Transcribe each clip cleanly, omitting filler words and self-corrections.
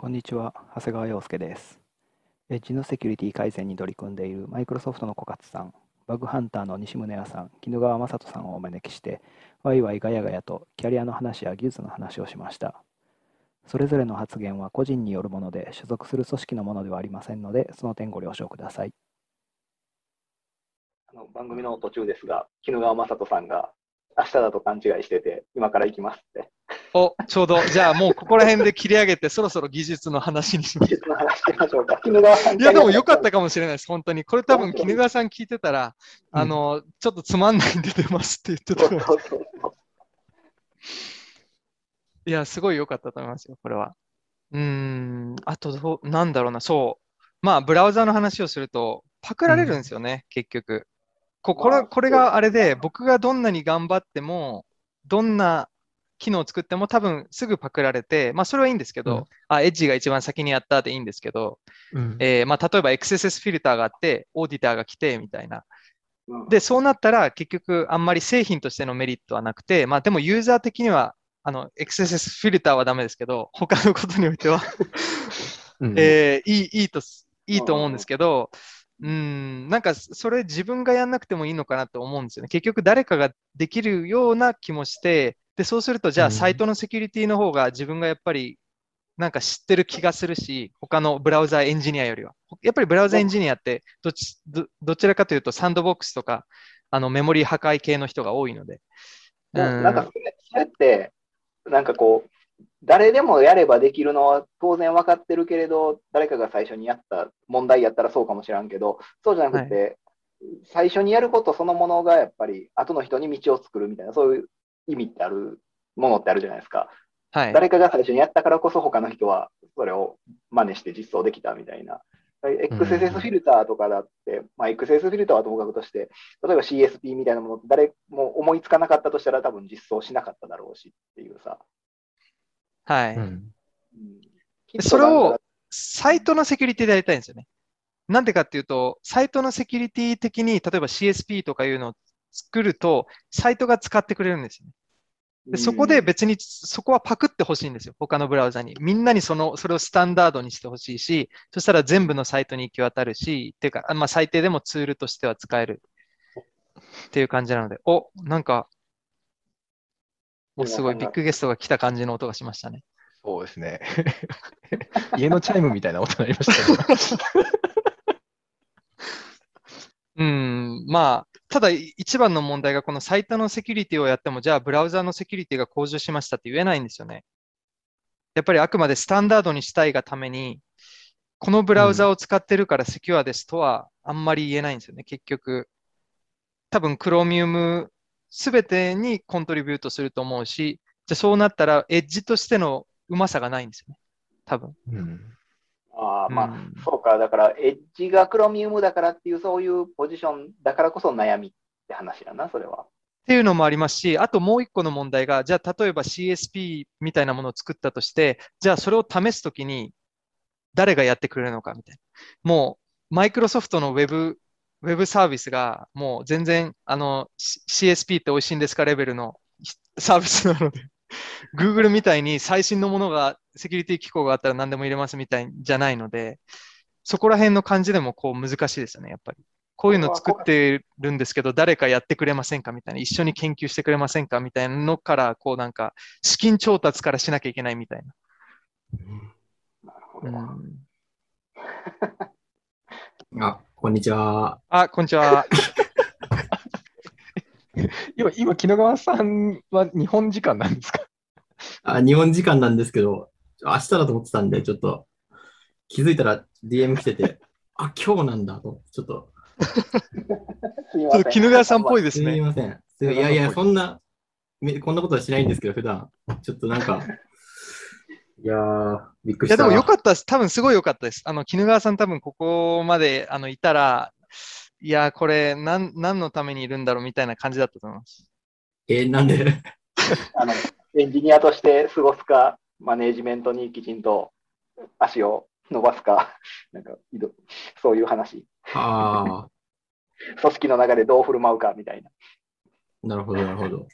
こんにちは、長谷川陽介です。エッジのセキュリティ改善に取り組んでいるマイクロソフトの小勝さん、バグハンターの西宗也さん、絹川雅人さんをお招きして、ワイワイガヤガヤとキャリアの話や技術の話をしました。それぞれの発言は個人によるもので、所属する組織のものではありませんので、その点ご了承ください。番組の途中ですが、絹川雅人さんが明日だと勘違いしてて、今から行きますって。お、ちょうど、じゃあもうここら辺で切り上げて、そろそろ技術の話にしましょうか。いや、でも良かったかもしれないです、本当に。これ多分、絹川さん聞いてたら、ちょっとつまんないんで出ますって言ってたから。いや、すごい良かったと思いますよ、これは。あとなんだろうな、ブラウザの話をすると、パクられるんですよね、結局。これがあれで、僕がどんなに頑張っても、どんな機能を作っても多分すぐパクられて、それはいいんですけど、エッジが一番先にやったでいいんですけど、例えば XSS フィルターがあって、オーディターが来てみたいな。で、そうなったら結局あんまり製品としてのメリットはなくて、でもユーザー的にはXSS フィルターはダメですけど、他のことにおいては、いいと思うんですけど、なんかそれ自分がやんなくてもいいのかなと思うんですよね。結局誰かができるような気もして、でそうするとじゃあサイトのセキュリティの方が自分がやっぱりなんか知ってる気がするし、他のブラウザエンジニアよりはやっぱりブラウザエンジニアってどちらかというとサンドボックスとかメモリー破壊系の人が多いので、なんかそれってなんかこう誰でもやればできるのは当然分かってるけれど、誰かが最初にやった問題やったらそうかもしらんけど、そうじゃなくて、最初にやることそのものがやっぱり後の人に道を作るみたいな、そういう意味ってあるものってあるじゃないですか。誰かが最初にやったからこそ他の人はそれを真似して実装できたみたいな。XSS フィルターとかだって、XSS フィルターはともかくとして、例えば CSP みたいなものって誰も思いつかなかったとしたら多分実装しなかっただろうしっていうさ。それをサイトのセキュリティでやりたいんですよね。なんでかっていうと、サイトのセキュリティ的に例えば CSP とかいうのを作ると、サイトが使ってくれるんですよね。でそこで別にそこはパクってほしいんですよ、他のブラウザに。みんなにそれをスタンダードにしてほしいし、そしたら全部のサイトに行き渡るし、っていうか、最低でもツールとしては使えるっていう感じなので、なんか、すごいビッグゲストが来た感じの音がしましたね。そうですね。家のチャイムみたいな音になりましたね。ただ一番の問題がこのサイトのセキュリティをやっても、じゃあブラウザのセキュリティが向上しましたって言えないんですよね。やっぱりあくまでスタンダードにしたいがために、このブラウザを使ってるからセキュアですとはあんまり言えないんですよね、結局。多分 Chromium すべてにコントリビュートすると思うし、じゃあそうなったらエッジとしてのうまさがないんですよね、多分。そうか、だからエッジがクロミウムだからっていう、そういうポジションだからこそ悩みって話だな、それは。っていうのもありますし、あともう一個の問題が、じゃあ例えば CSP みたいなものを作ったとして、じゃあそれを試すときに誰がやってくれるのかみたいな。もうマイクロソフトのウェブサービスがもう全然CSP って美味しいんですかレベルのサービスなので。Google みたいに最新のものが、セキュリティ機構があったら何でも入れますみたいじゃないので、そこら辺の感じでもこう難しいですよね、やっぱり。こういうの作ってるんですけど、誰かやってくれませんかみたいな、一緒に研究してくれませんかみたいなのから、こうなんか、資金調達からしなきゃいけないみたいな。なるほど。こんにちは。こんにちは。今、絹川さんは日本時間なんですか？日本時間なんですけど、明日だと思ってたんで、ちょっと気づいたら DM 来てて、今日なんだと、ちょっと。絹川さんっぽいですね。すみません。いやいや、こんなことはしないんですけど、普段ちょっとなんか、いやー、びっくりした。いや、でもよかったです。多分すごいよかったです。絹川さん、多分ここまでいたら、いやー、これ何のためにいるんだろうみたいな感じだったと思います。なんでエンジニアとして過ごすか、マネージメントにきちんと足を伸ばすか、なんかそういう話。組織の中でどう振る舞うかみたいな。なるほど、なるほど。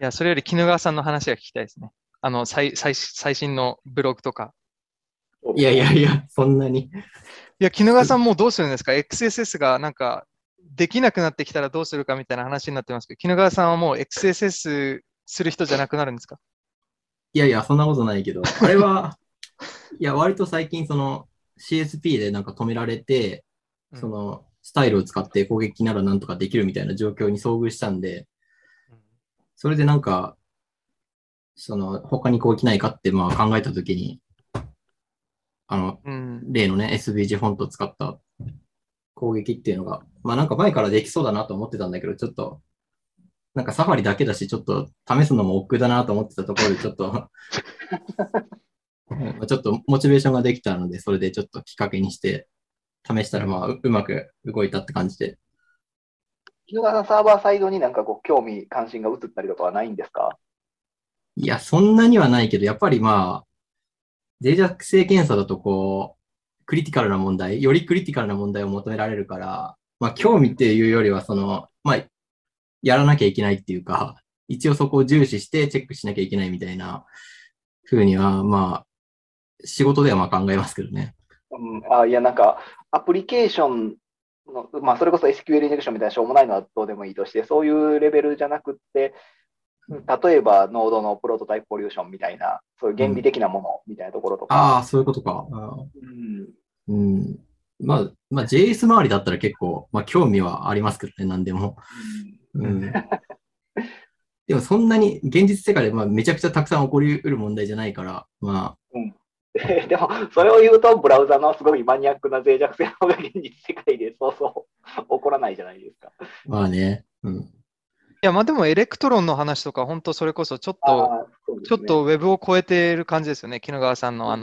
いや、それより絹川さんの話が聞きたいですね。最新のブログとか、いやいやいや、そんなに。いや、絹川さんもうどうするんですか ?XSS がなんかできなくなってきたらどうするかみたいな話になってますけど、絹川さんはもう XSS する人じゃなくなるんですか？いやいや、そんなことないけど、あれは、いや、割と最近その CSP でなんか止められて、そのスタイルを使って攻撃ならなんとかできるみたいな状況に遭遇したんで、それでなんか、その他に攻撃ないかってまあ考えたときに、例のね、SVG フォントを使った攻撃っていうのが、まあなんか前からできそうだなと思ってたんだけど、ちょっと、なんかサファリだけだし、ちょっと試すのも億劫だなと思ってたところで、ちょっと、ちょっとモチベーションができたので、それでちょっときっかけにして、試したらまあうまく動いたって感じで。絹川さん、サーバーサイドになんかこう興味、関心が移ったりとかはないんですか？いや、そんなにはないけど、やっぱりまあ、脆弱性検査だとこう、クリティカルな問題、よりクリティカルな問題を求められるから、まあ興味っていうよりは、その、まあ、やらなきゃいけないっていうか、一応そこを重視してチェックしなきゃいけないみたいな風には、まあ、仕事ではまあ考えますけどね。いや、なんか、アプリケーションの、まあ、それこそ SQL インジェクションみたいなしょうもないのはどうでもいいとして、そういうレベルじゃなくって、例えば、ノードのプロトタイプソリューションみたいな、そういう原理的なものみたいなところとか。ああ、そういうことか。まあ、JS 周りだったら結構、まあ、興味はありますけどね、何でも。でも、そんなに現実世界で、まあ、めちゃくちゃたくさん起こりうる問題じゃないから、まあ。でも、それを言うと、ブラウザのすごいマニアックな脆弱性の方が現実世界でそうそう起こらないじゃないですか。まあね。いや、まあでもエレクトロンの話とか、本当それこそちょっとウェブを超えてる感じですよね。絹川さんのア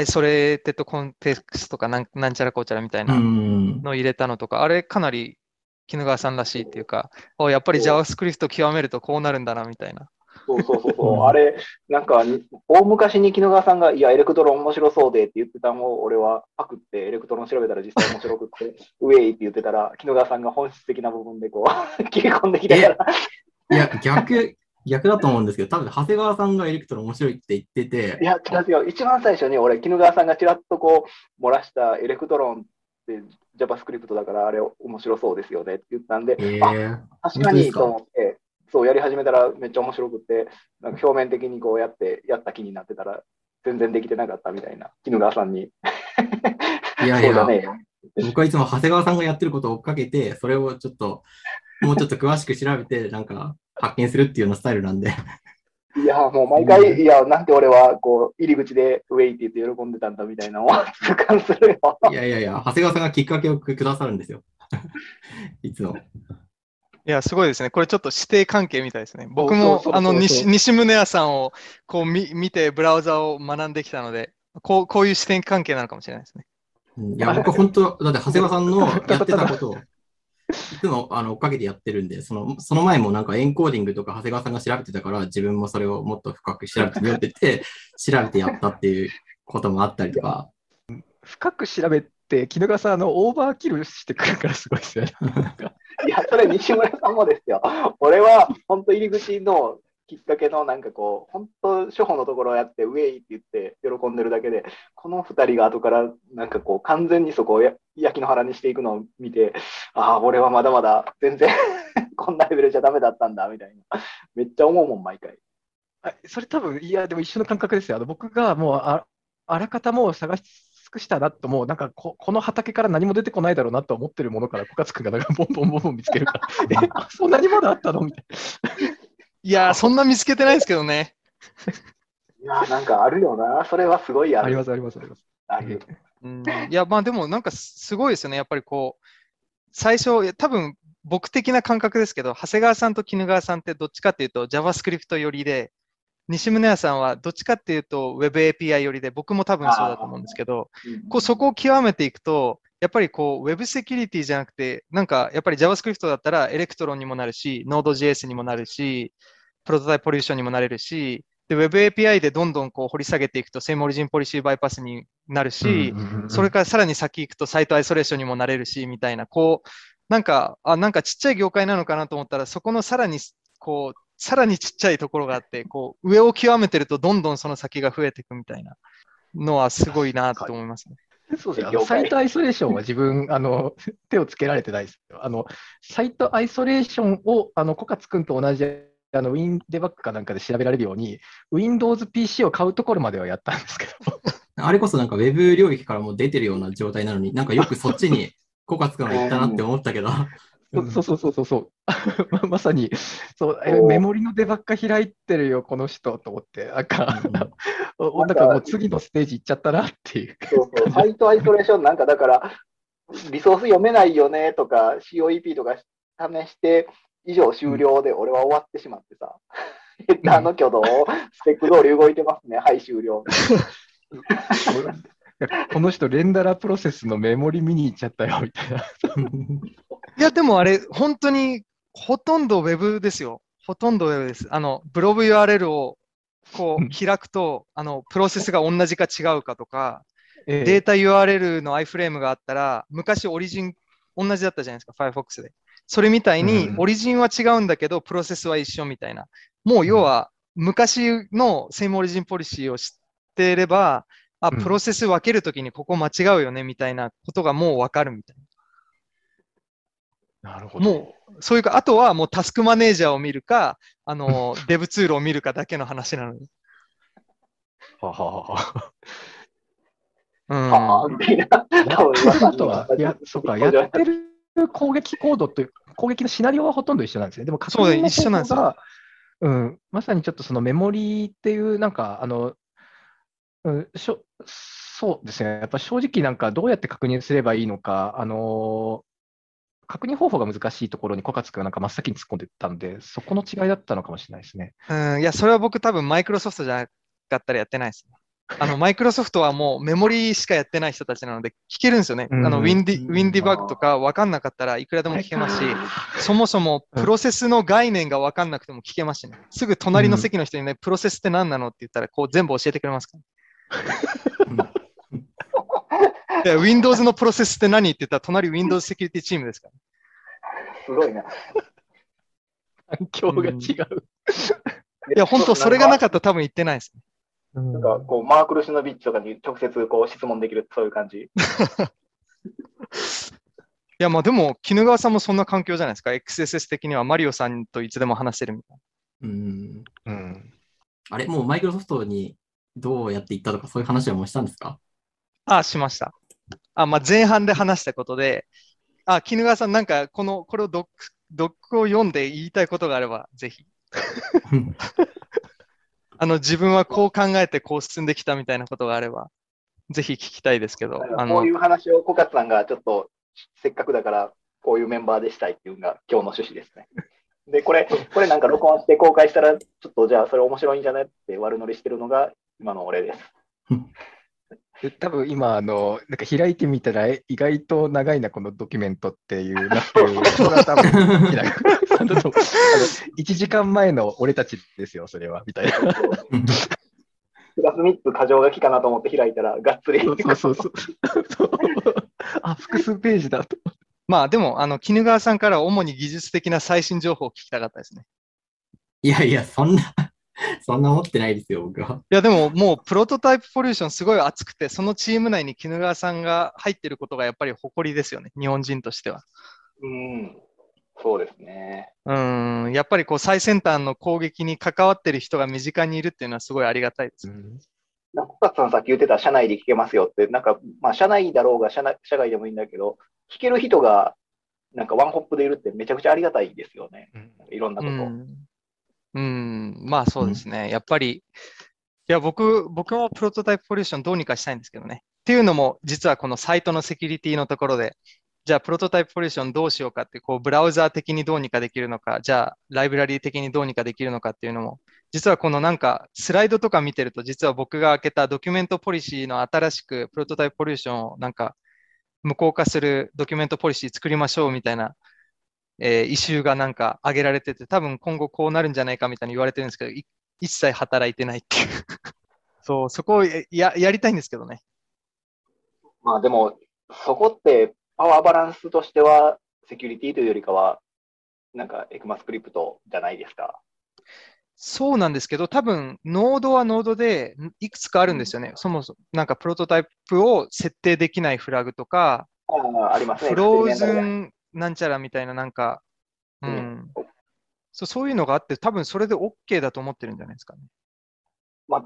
イソレーテッドコンテクストとかなんちゃらこうちゃらみたいなの入れたのとか、あれかなり絹川さんらしいっていうか、やっぱり JavaScript 極めるとこうなるんだなみたいな。そう。あれ、なんか、大昔に絹川さんが、いや、エレクトロン面白そうでって言ってたのを、俺はパクって、エレクトロン調べたら実際面白くって、ウェイって言ってたら、絹川さんが本質的な部分でこう、切り込んできたから。いや、逆だと思うんですけど、多分長谷川さんがエレクトロン面白いって言ってて。いや、違うよ。一番最初に俺、絹川さんがちらっとこう、漏らしたエレクトロンって、JavaScript だから、あれ面白そうですよねって言ったんで、あ、確かにと思って。そうやり始めたらめっちゃ面白くって、なんか表面的にこうやった気になってたら全然できてなかったみたいな、絹川さんに。いや、僕はいつも長谷川さんがやってることを追っかけて、それをちょっと、もうちょっと詳しく調べて、なんか発見するっていうようなスタイルなんで。いや、もう毎回、いや、なんて俺はこう入り口でウェイって言って喜んでたんだみたいなのを痛感するよ。いや、長谷川さんがきっかけをくださるんですよ。いつも。いや、すごいですね。これちょっと指定関係みたいですね。僕も西宗谷さんをこう見てブラウザを学んできたので、こういう指定関係なのかもしれないですね。いや、僕本当、だって長谷川さんのやってたことを、いつも追っかけてやってるんで、その前もなんかエンコーディングとか長谷川さんが調べてたから、自分もそれをもっと深く調べてみようって言って、調べてやったっていうこともあったりとか。深く調べって、絹川さんオーバーキルしてくるからすごいですよね。いや、それ西村さんもですよ。俺は本当入り口のきっかけのなんかこう、本当初歩のところをやって、ウェイって言って喜んでるだけで、この2人が後からなんかこう完全にそこを焼きの腹にしていくのを見て、ああ、俺はまだまだ全然こんなレベルじゃダメだったんだみたいな。めっちゃ思うもん、毎回。それ多分、いや、でも一緒の感覚ですよ。僕がもうあらかたもう探ししたなと、もうなんかこの畑から何も出てこないだろうなと思ってるものから小勝君がボンボン見つけるからそんなにまだあったのみたいな。いや、そんな見つけてないですけどね。いや、なんかあるよな、それはすごいある。あります。いや、まあでもなんかすごいですよね。やっぱりこう最初、多分僕的な感覚ですけど、長谷川さんと絹川さんってどっちかっていうと JavaScript 寄りで、西宗谷さんはどっちかっていうと Web API 寄りで、僕も多分そうだと思うんですけど、そこを極めていくと、やっぱりこう Web セキュリティじゃなくて、なんかやっぱり JavaScript だったら Electron にもなるし、Node.js にもなるし、プロトタイプソリューションにもなれるし、Web API でどんどんこう掘り下げていくと、セームオリジンポリシーバイパスになるし、それからさらに先行くとサイトアイソレーションにもなれるし、みたいな、こう、なんかちっちゃい業界なのかなと思ったら、そこのさらにこう、さらにちっちゃいところがあって、こう上を極めてるとどんどんその先が増えていくみたいな。のはすごいなと思いますね。そうですね、サイトアイソレーションは自分手をつけられてないです。サイトアイソレーションをコカツ君と同じウィンデバッグかなんかで調べられるように Windows PC を買うところまではやったんですけどあれこそなんか Web 領域からもう出てるような状態なのになんかよくそっちにコカツ君が行ったなって思ったけどそうまさにそうメモリのデバッグ開いてるよこの人と思ってなんかもう次のステージ行っちゃったなっていう。そうサイトアイソレーションなんかだからリソース読めないよねとか COEP とか試して以上終了で俺は終わってしまってさ、ヘッダーの挙動スペック通り動いてますねはい終了この人レンダラプロセスのメモリ見に行っちゃったよみたいないやでもあれ本当にほとんどウェブですよ。ほとんどウェブです。ブログ URL をこう開くとプロセスが同じか違うかとか、データ URL の iFrame があったら昔オリジン同じだったじゃないですか Firefox で。それみたいにオリジンは違うんだけどプロセスは一緒みたいな、もう要は昔のセイムオリジンポリシーを知っていればプロセス分けるときにここ間違うよねみたいなことがもう分かるみたいな。なるほど。もうそういうか、あとはもうタスクマネージャーを見るかデブツールを見るかだけの話なのにははははみたいな。あとはやってる攻撃コードという攻撃のシナリオはほとんど一緒なんですね。でも確認の方が、まさにちょっとそのメモリーっていうなんかそうですね。やっぱ正直なんかどうやって確認すればいいのか、確認方法が難しいところに小勝君がなんか真っ先に突っ込んでいったんで、そこの違いだったのかもしれないですね。いやそれは僕多分マイクロソフトじゃなかったらやってないですね。マイクロソフトはもうメモリーしかやってない人たちなので聞けるんですよね。ウィンディバッグとか分かんなかったらいくらでも聞けますし、そもそもプロセスの概念が分かんなくても聞けますしね。すぐ隣の席の人にね、プロセスって何なのって言ったらこう全部教えてくれますから、Windows のプロセスって何って言ったら隣 Windows セキュリティチームですから、ね、すごいな。環境が違う。いや、本当それがなかったら多分言ってないですね。なんかこうマーク・ルシノビッチとかに直接こう質問できる、そういう感じ。いや、まあでも、絹川さんもそんな環境じゃないですか、XSS 的にはマリオさんといつでも話せるみたいな。あれ、もうマイクロソフトにどうやっていったとか、そういう話はもうしたんですか？ああ、しました。まあ、前半で話したことで、絹川さん、なんかこれをドックを読んで言いたいことがあれば、ぜひ。自分はこう考えてこう進んできたみたいなことがあればぜひ聞きたいですけど、こういう話を小勝さんがちょっとせっかくだからこういうメンバーでしたいっていうのが今日の趣旨ですね。でこれなんか録音して公開したらちょっとじゃあそれ面白いんじゃないって悪乗りしてるのが今の俺です。多分今なんか開いてみたら意外と長いなこのドキュメントっていうなっていうのが多分1時間前の俺たちですよ、それは、みたいな。プラス3つ過剰書きかなと思って開いたら、がっつり。複数ページだと。まあ、でも、絹川さんから主に技術的な最新情報を聞きたかったですね。いやいや、そんな思ってないですよ、僕は。いや、でも、もう、プロトタイプポリューションすごい熱くて、そのチーム内に絹川さんが入ってることがやっぱり誇りですよね、日本人としては。そうですね。やっぱりこう最先端の攻撃に関わってる人が身近にいるっていうのはすごいありがたいです。小勝さんさっき言ってた社内で聞けますよって、なんか、まあ、社内だろうが社外でもいいんだけど、聞ける人がなんかワンホップでいるってめちゃくちゃありがたいですよね。いろんなこと。まあそうですね。やっぱり、いや僕もプロトタイプポリューションどうにかしたいんですけどね。っていうのも、実はこのサイトのセキュリティのところで、じゃあプロトタイプポリューションどうしようかってブラウザー的にどうにかできるのか、じゃあライブラリー的にどうにかできるのかっていうのも、実はこのなんかスライドとか見てると、実は僕が開けたドキュメントポリシーの新しくプロトタイプポリューションをなんか無効化するドキュメントポリシー作りましょうみたいな、イシューがなんか挙げられてて、多分今後こうなるんじゃないかみたいに言われてるんですけど、一切働いてないっていうそう、そこをやりたいんですけどね。まあでもそこってパワーバランスとしては、セキュリティというよりかは、なんかエクマスクリプトじゃないですか。そうなんですけど、多分ノードはノードでいくつかあるんですよね。そもそもなんかプロトタイプを設定できないフラグとか、ありますね、フローズンなんちゃらみたいな、なんか、うん、そういうのがあって、多分それで OK だと思ってるんじゃないですかね。ま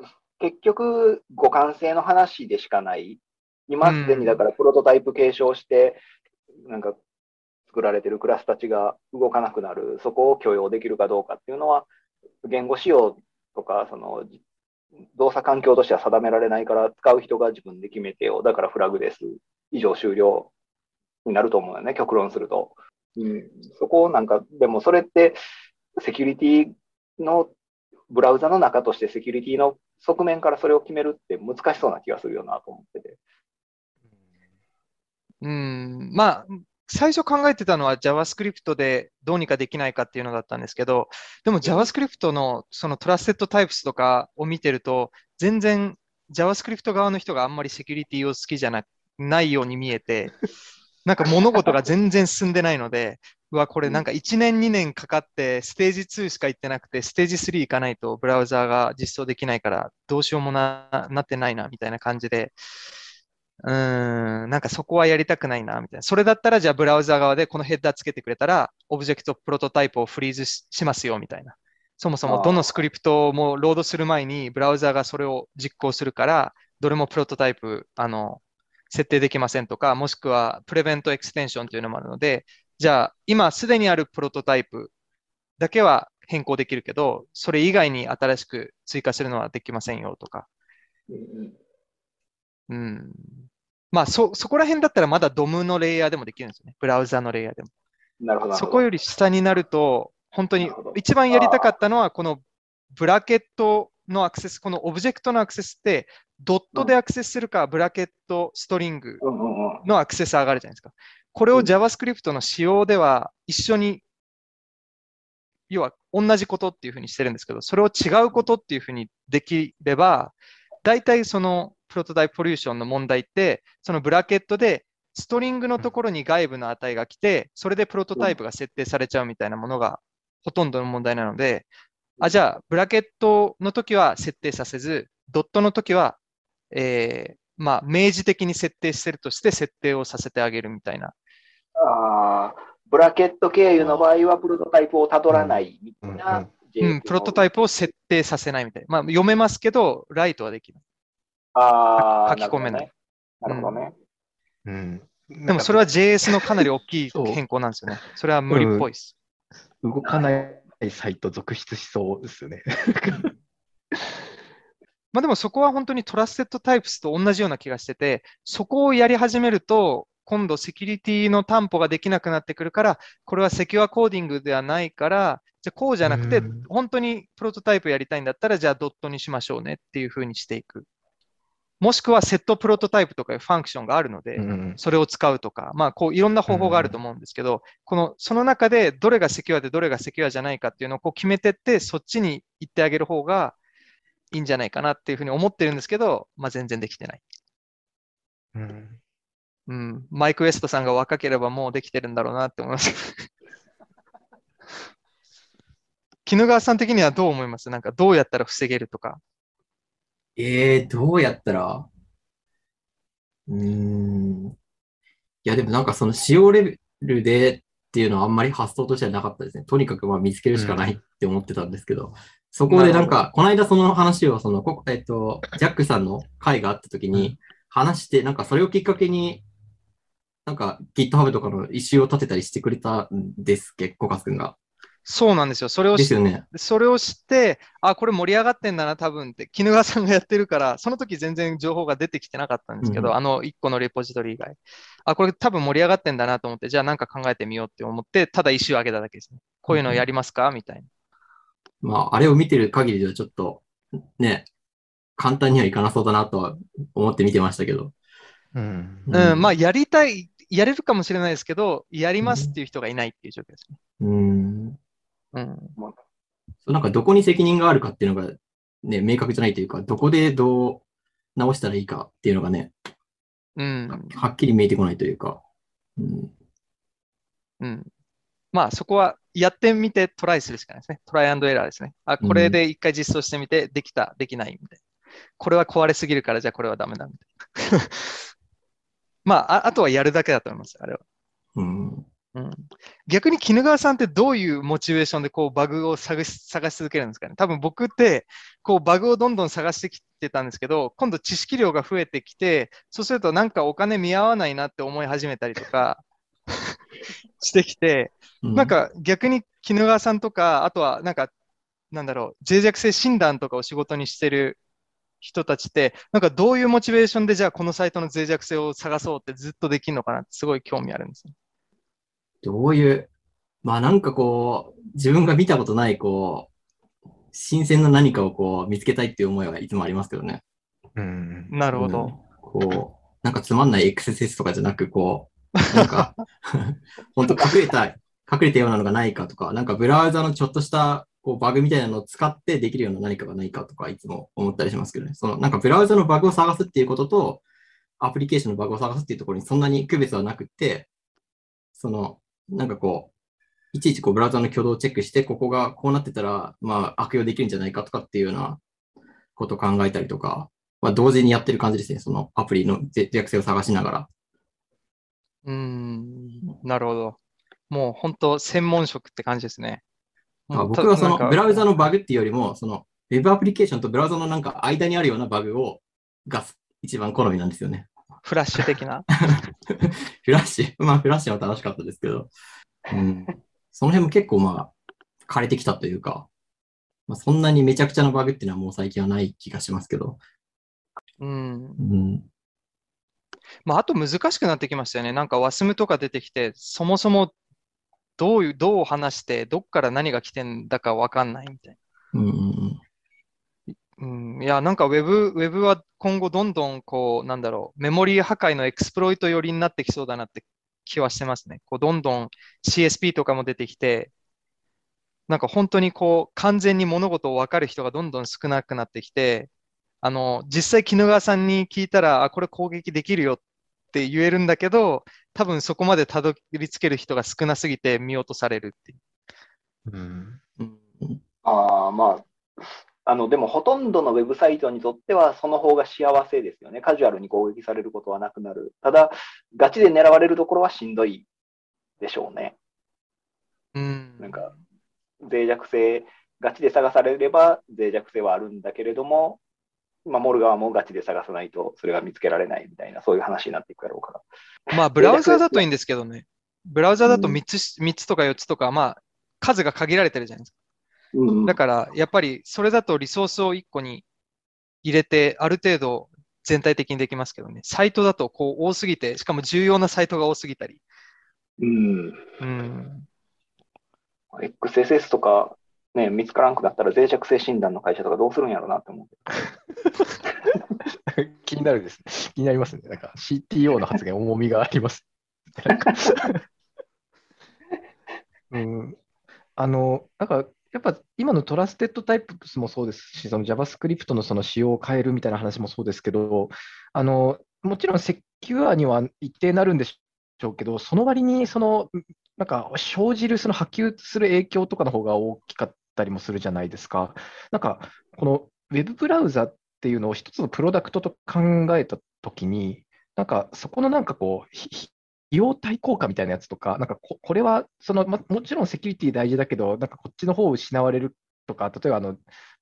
あ、結局、互換性の話でしかない。今すでにだからプロトタイプ継承して、なんか作られてるクラスたちが動かなくなる、そこを許容できるかどうかっていうのは、言語仕様とか、その動作環境としては定められないから、使う人が自分で決めてよ、だからフラグです、以上終了になると思うよね、極論すると。うん、そこをなんか、でもそれって、セキュリティの、ブラウザの中としてセキュリティの側面からそれを決めるって難しそうな気がするよなと思ってて。うん、まあ、最初考えてたのは JavaScript でどうにかできないかっていうのだったんですけど、でも JavaScript のそのトラステッドタイプスとかを見てると、全然 JavaScript 側の人があんまりセキュリティを好きじゃないように見えて、なんか物事が全然進んでないので、うわ、これなんか1年2年かかってステージ2しか行ってなくて、ステージ3行かないとブラウザーが実装できないからどうしようも なってないなみたいな感じで、なんかそこはやりたくないなみたいな。それだったらじゃあブラウザー側でこのヘッダーつけてくれたらオブジェクトプロトタイプをフリーズ しますよみたいな。そもそもどのスクリプトもロードする前にブラウザーがそれを実行するから、どれもプロトタイプ設定できませんとか、もしくはプレベントエクステンションというのもあるので、じゃあ今すでにあるプロトタイプだけは変更できるけど、それ以外に新しく追加するのはできませんよとか。うん。まあそこら辺だったらまだ DOM のレイヤーでもできるんですよね。ブラウザのレイヤーでも。なるほど。そこより下になると、本当に一番やりたかったのは、このブラケットのアクセス、このオブジェクトのアクセスって、ドットでアクセスするか、ブラケット、ストリングのアクセス上がるじゃないですか。これを JavaScript の仕様では一緒に、要は同じことっていうふうにしてるんですけど、それを違うことっていうふうにできれば、大体そのプロトタイプポリューションの問題って、そのブラケットでストリングのところに外部の値が来て、それでプロトタイプが設定されちゃうみたいなものがほとんどの問題なので、じゃあブラケットの時は設定させず、ドットの時はまあ、明示的に設定してるとして設定をさせてあげるみたいな。ブラケット経由の場合はプロトタイプをたどらないみたいな、プロトタイプを設定させないみたいな。まあ、読めますけど、ライトはできない。書き込めない。なるほどね。でもそれは JS のかなり大きい変更なんですよね。それは無理っぽいです。動かないサイト続出しそうですよね。まあでもそこは本当にトラステッドタイプスと同じような気がしてて、そこをやり始めると、今度セキュリティの担保ができなくなってくるから、これはセキュアコーディングではないから、じゃこうじゃなくて、本当にプロトタイプやりたいんだったら、じゃあドットにしましょうねっていうふうにしていく。もしくはセットプロトタイプとかいうファンクションがあるので、それを使うとか、まあこういろんな方法があると思うんですけど、その中でどれがセキュアでどれがセキュアじゃないかっていうのをこう決めてって、そっちに行ってあげる方が、いいんじゃないかなっていうふうに思ってるんですけど、まあ、全然できてない。マイク・ウエストさんが若ければもうできてるんだろうなって思います。絹川さん的にはどう思います？なんかどうやったら防げるとか。どうやったらいや、でもなんかその使用レベルでっていうのはあんまり発想としてはなかったですね。とにかくまあ見つけるしかないって思ってたんですけど。そこでなんか、この間その話をジャックさんの会があった時に話して、なんかそれをきっかけに、なんか GitHub とかの一周を立てたりしてくれたんですっけ、コカス君が。そうなんですよ。ですよね、それを知って、あ、これ盛り上がってんだな、多分って、絹川さんがやってるから、その時全然情報が出てきてなかったんですけど、1個のレポジトリ以外。あ、これ多分盛り上がってんだなと思って、じゃあなんか考えてみようって思って、ただ一周上げただけですね。こういうのやりますかみたいな。まあ、あれを見てる限りではちょっとね、簡単にはいかなそうだなとは思って見てましたけど。まあ、やれるかもしれないですけど、やりますっていう人がいないっていう状況ですね。なんかどこに責任があるかっていうのが、ね、明確じゃないというか、どこでどう直したらいいかっていうのがね、はっきり見えてこないというか。まあ、そこはやってみてトライするしかないですね。トライアンドエラーですね。あ、これで一回実装してみて、できた、できないみたいな。これは壊れすぎるから、じゃあこれはダメだみたいな。まあ、あとはやるだけだと思います、あれは。うんうん、逆に衣川さんってどういうモチベーションでこうバグを探し続けるんですかね。多分僕ってこうバグをどんどん探してきてたんですけど、今度知識量が増えてきて、そうするとなんかお金見合わないなって思い始めたりとかしてきて、なんか逆に衣川さんとか、あとはなんかなんだろう、脆弱性診断とかを仕事にしてる人たちって、なんかどういうモチベーションでじゃあこのサイトの脆弱性を探そうってずっとできるのかなってすごい興味あるんですよ。どういう、まあなんかこう、自分が見たことないこう、新鮮な何かをこう見つけたいっていう思いはいつもありますけどね。うん、なるほど。こう、なんかつまんない XSS とかじゃなく、こう、なんか、ほんと隠れたようなのがないかとか、なんかブラウザのちょっとしたこうバグみたいなのを使ってできるような何かがないかとかいつも思ったりしますけどね。そのなんかブラウザのバグを探すっていうことと、アプリケーションのバグを探すっていうところにそんなに区別はなくて、その、なんかこう、いちいちこうブラウザの挙動をチェックして、ここがこうなってたら、まあ悪用できるんじゃないかとかっていうようなことを考えたりとか、まあ同時にやってる感じですね。そのアプリの脆弱性を探しながら。なるほど。もう本当専門職って感じですね。僕はそのブラウザのバグっていうよりも、そのウェブアプリケーションとブラウザのなんか間にあるようなバグをが一番好みなんですよね。フラッシュ的なフラッシュは楽しかったですけど、うん、その辺も結構まあ枯れてきたというか、まあ、そんなにめちゃくちゃなバグっていうのはもう最近はない気がしますけど、まあ、あと難しくなってきましたよね。なんか WASM とか出てきて、そもそもどう話してどっから何が来てんだか分かんないみたいな。いや、なんかウェブは今後どんどんこう、なんだろう、メモリー破壊のエクスプロイト寄りになってきそうだなって気はしてますね。こうどんどん CSP とかも出てきて、なんか本当にこう完全に物事を分かる人がどんどん少なくなってきて、実際衣川さんに聞いたら、あ、これ攻撃できるよって言えるんだけど、多分そこまでたどり着ける人が少なすぎて見落とされるっていう。まあでもほとんどのウェブサイトにとってはその方が幸せですよね。カジュアルに攻撃されることはなくなる。ただ、ガチで狙われるところはしんどいでしょうね。なんか、脆弱性、ガチで探されれば脆弱性はあるんだけれども、守る側もガチで探さないとそれが見つけられないみたいな、そういう話になっていくやろうから。まあ、ブラウザだといいんですけどね。ブラウザだと3つとか4つとか、まあ、数が限られてるじゃないですか。だからやっぱりそれだとリソースを1個に入れてある程度全体的にできますけどね。サイトだとこう多すぎて、しかも重要なサイトが多すぎたり、XSS とか、ね、見つからんくなったら脆弱性診断の会社とかどうするんやろうなって思う気になるですね。気になりますね。なんか CTO の発言重みがあります。なんかやっぱ今のトラステッドタイプもそうですし、その JavaScript のその仕様を変えるみたいな話もそうですけど、もちろんセキュアには一定なるんでしょうけど、その割にそのなんか生じるその波及する影響とかの方が大きかったりもするじゃないですか。なんかこのウェブブラウザっていうのを一つのプロダクトと考えたときに、なんかそこのなんかこう費用対効果みたいなやつとか、なんかこれはその、もちろんセキュリティ大事だけど、なんかこっちの方を失われるとか、例えば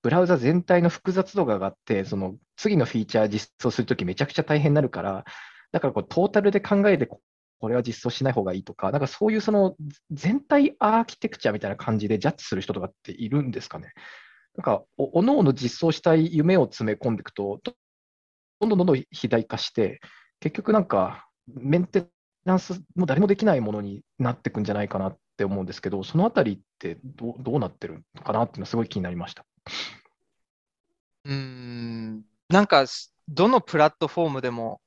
ブラウザ全体の複雑度が上がって、その次のフィーチャー実装するときめちゃくちゃ大変になるから、だからこうトータルで考えて、これは実装しない方がいいとか、なんかそういうその全体アーキテクチャみたいな感じでジャッジする人とかっているんですかね。なんかおのおの実装したい夢を詰め込んでいくと、どんどん肥大化して、結局なんかメンテフランスも誰もできないものになっていくんじゃないかなって思うんですけど、そのあたりってどうなってるのかなっていうのはすごい気になりました。なんかどのプラットフォームでも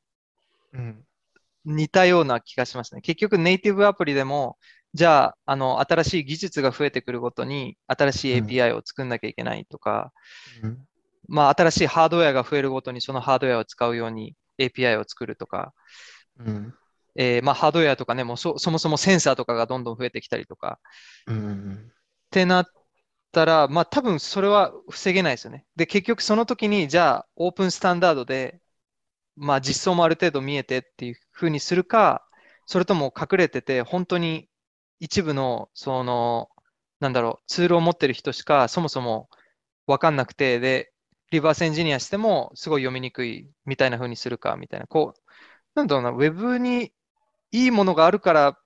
似たような気がしますね。結局ネイティブアプリでも、じゃあ、新しい技術が増えてくるごとに新しい API を作んなきゃいけないとか、まあ、新しいハードウェアが増えるごとにそのハードウェアを使うように API を作るとか、ハードウェアとかね、もう そもそもセンサーとかがどんどん増えてきたりとか、ってなったら、多分それは防げないですよね。で、結局その時に、じゃあオープンスタンダードで、実装もある程度見えてっていう風にするか、それとも隠れてて、本当に一部の、その、なんだろう、ツールを持ってる人しかそもそも分かんなくて、で、リバースエンジニアしてもすごい読みにくいみたいな風にするか、みたいな、こう、なんだろうな、ウェブにいいものがあるから、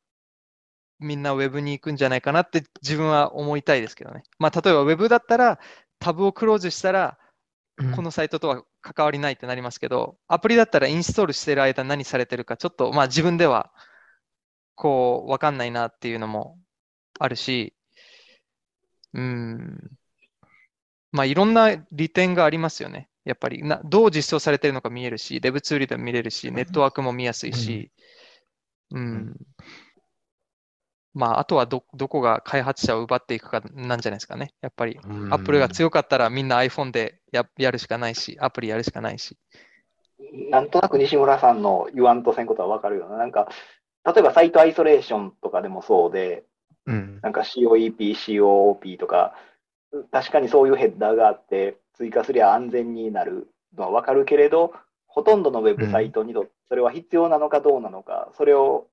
みんなウェブに行くんじゃないかなって自分は思いたいですけどね。例えばウェブだったら、タブをクローズしたら、このサイトとは関わりないってなりますけど、アプリだったらインストールしてる間何されてるか、ちょっと自分では、こう、わかんないなっていうのもあるし、いろんな利点がありますよね。やっぱりどう実装されてるのか見えるし、デブツールでも見れるし、ネットワークも見やすいし、あとは どこが開発者を奪っていくかなんじゃないですかね。やっぱり、Apple が強かったらみんな iPhone で やるしかないし、アプリやるしかないし。なんとなく西村さんの言わんとせんことはわかるような。なんか、例えばサイトアイソレーションとかでもそうで、なんか COEP、COOP とか、確かにそういうヘッダーがあって、追加すりゃ安全になるのはわかるけれど、ほとんどのウェブサイトにそれは必要なのかどうなのか、それを、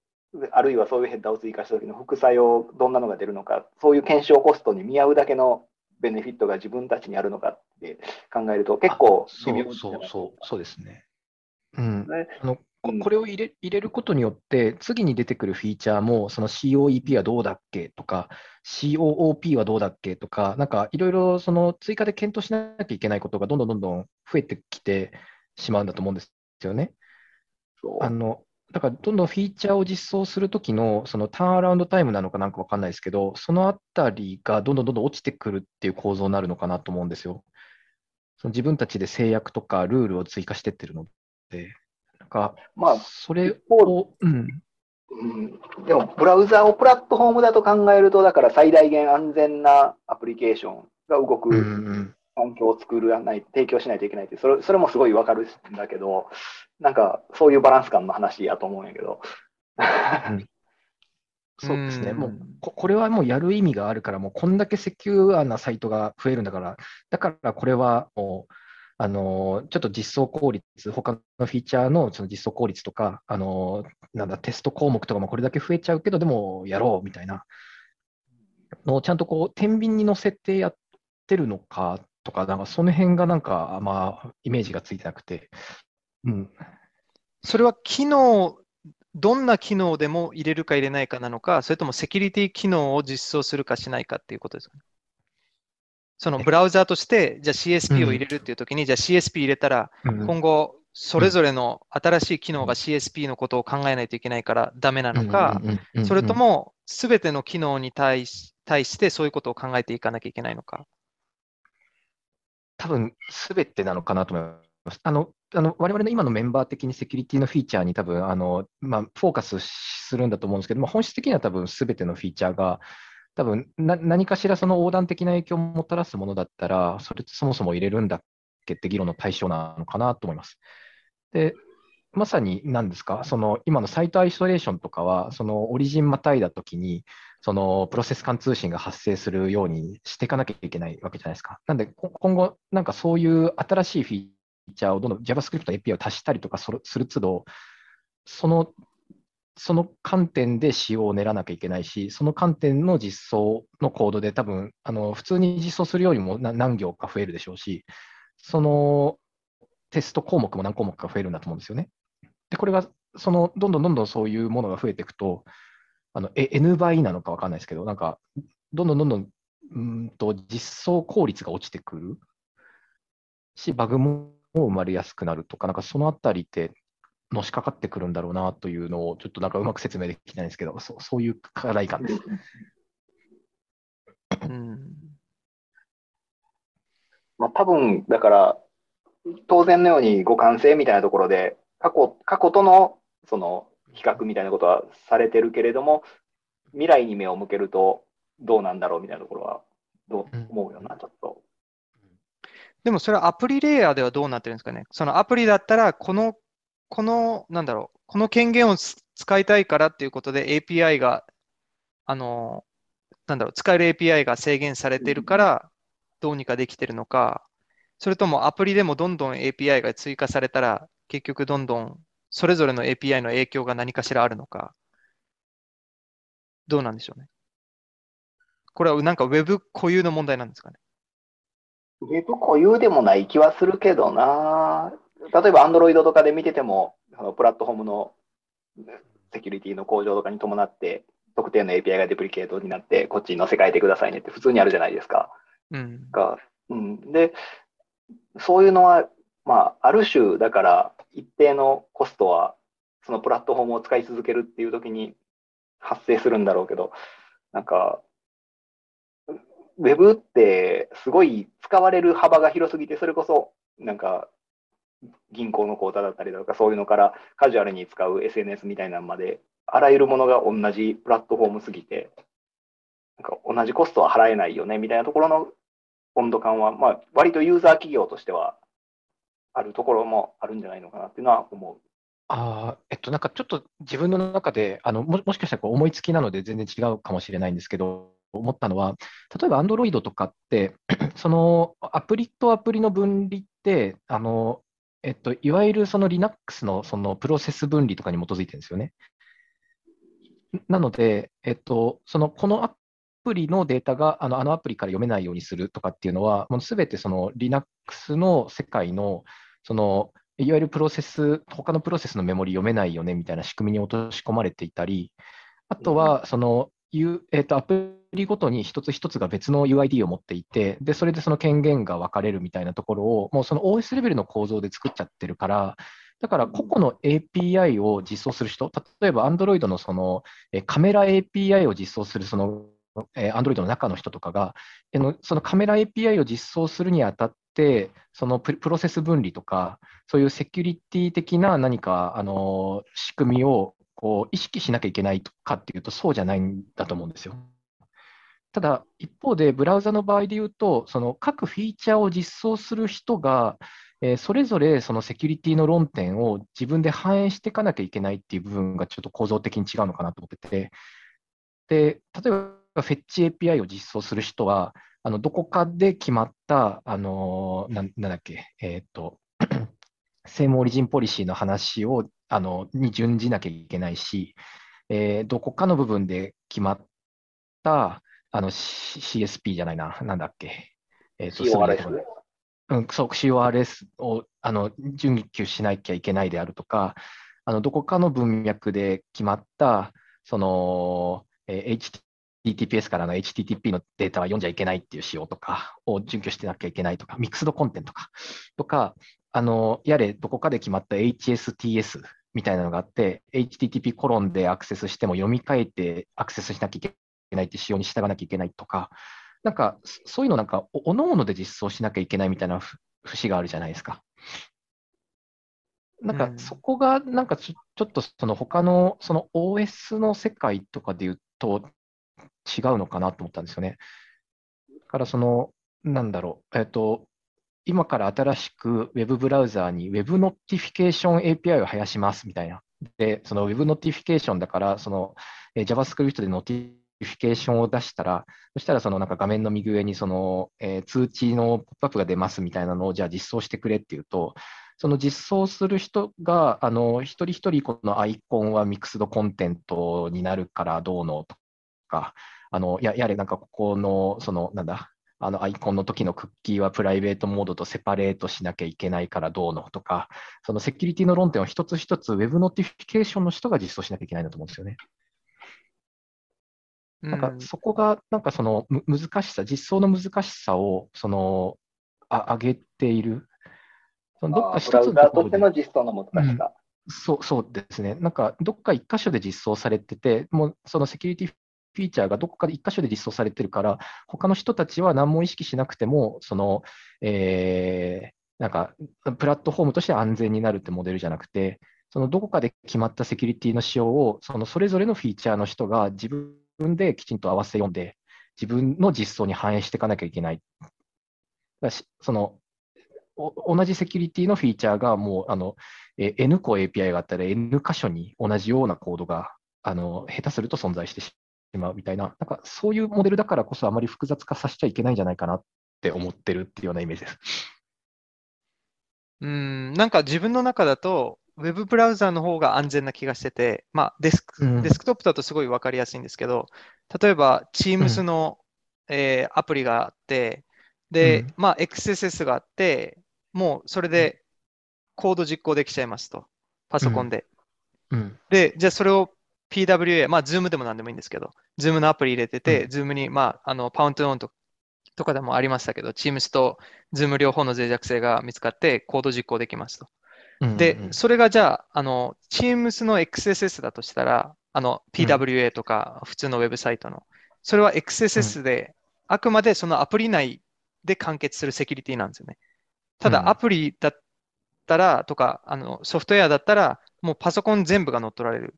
あるいはそういうヘッダーを追加した時の副作用、どんなのが出るのか、そういう検証コストに見合うだけのベネフィットが自分たちにあるのかって考えると、結構微妙ですね。そうですね。これを入れることによって、次に出てくるフィーチャーも、その COEP はどうだっけとか、COOP はどうだっけとか、なんかいろいろその追加で検討しなきゃいけないことがどんどん増えてきてしまうんだと思うんですよね。だからどんどんフィーチャーを実装するときのそのターンアラウンドタイムなのかなんかわかんないですけど、そのあたりがどんどん落ちてくるっていう構造になるのかなと思うんですよ。その自分たちで制約とかルールを追加してってるので、なんかそれを、でもブラウザをプラットフォームだと考えると、だから最大限安全なアプリケーションが動く環境を作らない、提供しないといけないって、それもすごいわかるんだけど。なんかそういうバランス感の話やと思うんやけど、そうですね、もうこれはもうやる意味があるから、もうこんだけセキュアなサイトが増えるんだから、だからこれはもうちょっと実装効率、他のフィーチャーのその実装効率とか、テスト項目とかもこれだけ増えちゃうけど、でもやろうみたいなのをちゃんとこう天秤に乗せてやってるのかとか、なんかその辺がなんかイメージがついてなくて。それは機能、どんな機能でも入れるか入れないかなのか、それともセキュリティ機能を実装するかしないかっていうことですかね。そのブラウザーとして、じゃあ CSP を入れるっていうときに、じゃあ CSP 入れたら、今後、それぞれの新しい機能が CSP のことを考えないといけないからダメなのか、それともすべての機能に対してそういうことを考えていかなきゃいけないのか。多分すべてなのかなと思います。我々の今のメンバー的にセキュリティのフィーチャーに多分フォーカスするんだと思うんですけど、本質的には多分すべてのフィーチャーが多分何かしらその横断的な影響をもたらすものだったら、それそもそも入れるんだっけって議論の対象なのかなと思います。で、まさに何ですか、その今のサイトアイソレーションとかは、そのオリジンまたいだときに、そのプロセス間通信が発生するようにしていかなきゃいけないわけじゃないですか。なんで今後、なんかそういう新しいフィーチャーをどんどん JavaScript の API を足したりとかする都度、その観点で仕様を練らなきゃいけないし、その観点の実装のコードで多分普通に実装するよりも何行か増えるでしょうし、そのテスト項目も何項目か増えるんだと思うんですよね。で、これがそのどんどんそういうものが増えていくと、N 倍なのか分かんないですけど、なんかどんどん実装効率が落ちてくるし、バグも生まれやすくなるとか、なんかそのあたりってのしかかってくるんだろうなというのを、ちょっとなんかうまく説明できないんですけど、そういう課題感です。多分だから、当然のように互換性みたいなところで、過去とのその比較みたいなことはされてるけれども、未来に目を向けるとどうなんだろうみたいなところは、どう思うよな、ちょっと。でもそれはアプリレイヤーではどうなってるんですかね。そのアプリだったら、この、なんだろう、この権限を使いたいからっていうことで API が、使える API が制限されているからどうにかできてるのか、それともアプリでもどんどん API が追加されたら、結局どんどんそれぞれの API の影響が何かしらあるのか、どうなんでしょうね。これはなんか Web 固有の問題なんですかね。Web 固有でもない気はするけどな。例えば Android とかで見てても、プラットフォームのセキュリティの向上とかに伴って、特定の API がデプリケートになって、こっちに載せ替えてくださいねって普通にあるじゃないですか。で、そういうのは、ある種だから一定のコストはそのプラットフォームを使い続けるっていう時に発生するんだろうけど、なんか Web ってすごい使われる幅が広すぎて、それこそなんか銀行の口座だったりとかそういうのからカジュアルに使う SNS みたいなのまで、あらゆるものが同じプラットフォームすぎて、なんか同じコストは払えないよねみたいなところの温度感は、割とユーザー企業としてはあるところもあるんじゃないのかなっていうのは思う。なんかちょっと自分の中でもしかしたら思いつきなので全然違うかもしれないんですけど、思ったのは、例えば Android とかってそのアプリとアプリの分離っていわゆるその Linux のそのプロセス分離とかに基づいてるんですよね。なので、このアプリのデータがあのアプリから読めないようにするとかっていうのは、もうすべてその Linux の世界の、いわゆるプロセス、他のプロセスのメモリ読めないよねみたいな仕組みに落とし込まれていたり、あとはアプリごとに一つ一つが別の UID を持っていて、でそれでその権限が分かれるみたいなところを、もうその OS レベルの構造で作っちゃってるから、だから個々の API を実装する人、例えば Android のそのカメラ API を実装するその Android の中の人とかが、そのカメラ API を実装するにあたって、そのプロセス分離とか、そういうセキュリティ的な何か仕組みをこう意識しなきゃいけないかっていうと、そうじゃないんだと思うんですよ。ただ、一方でブラウザの場合でいうと、その各フィーチャーを実装する人が、それぞれそのセキュリティの論点を自分で反映していかなきゃいけないっていう部分がちょっと構造的に違うのかなと思ってて、で例えばフェッチ API を実装する人は、どこかで決まった、セームオリジンポリシーの話をに準じなきゃいけないし、どこかの部分で決まったCSP じゃないな、CORS。CORS を準拠しなきゃいけないであるとか、どこかの文脈で決まったその、HTTPS からの HTTP のデータは読んじゃいけないっていう仕様とかを準拠してなきゃいけないとか、ミックスドコンテンツとかやれどこかで決まった HSTS みたいなのがあって、HTTP コロンでアクセスしても読み替えてアクセスしなきゃいけないって仕様に従わなきゃいけないとか。なんかそういうのなんかおのおので実装しなきゃいけないみたいな節があるじゃないですか。なんかそこがなんかちょっとその他のその OS の世界とかでいうと違うのかなと思ったんですよね。だから今から新しく Web ブラウザーに Web ノティフィケーション API を生やしますみたいな。で、その Web ノティフィケーションだからその JavaScript でノティフィケーションを出したら、そしたらそのなんか画面の右上にその、通知のポップアップが出ますみたいなのをじゃあ実装してくれっていうと、その実装する人が一人一人このアイコンはミックスドコンテンツになるからどうのとか、やれなんかここのそのアイコンの時のクッキーはプライベートモードとセパレートしなきゃいけないからどうのとか、そのセキュリティの論点を一つ一つ Web ノティフィケーションの人が実装しなきゃいけないんだと思うんですよね。なんかそこがなんかその難しさ、実装の難しさを上げている。どっか一つのところでの実装の難しさ。そうですね。なんかどっか一箇所で実装されてて、もうそのセキュリティフィーチャーがどこかで一箇所で実装されてるから、他の人たちは何も意識しなくてもなんかプラットフォームとして安全になるってモデルじゃなくて、そのどこかで決まったセキュリティの仕様をそれぞれのフィーチャーの人が自分できちんと合わせ読んで、自分の実装に反映していかなきゃいけない。だし、同じセキュリティのフィーチャーがもうN 個 API があったら N 箇所に同じようなコードが下手すると存在してしまうみたいな、なんかそういうモデルだからこそあまり複雑化させちゃいけないんじゃないかなって思ってるっていうようなイメージです。なんか自分の中だとウェブブラウザーの方が安全な気がしてて、まあ、デスクトップだとすごい分かりやすいんですけど、例えば Teams の、アプリがあって、で、まあ、XSS があって、もうそれでコード実行できちゃいますと、パソコンで。で、じゃあそれを PWA、まあ、Zoom でも何でもいいんですけど、Zoom のアプリ入れてて、Zoom に、まあ、パウントオンとかでもありましたけど、Teams と Zoom 両方の脆弱性が見つかって、コード実行できますと。で、それがじゃあ、Teams の XSS だとしたら、PWA とか普通のウェブサイトの、それは XSS で、あくまでそのアプリ内で完結するセキュリティなんですよね。ただ、アプリだったら、とか、ソフトウェアだったら、もうパソコン全部が乗っ取られる。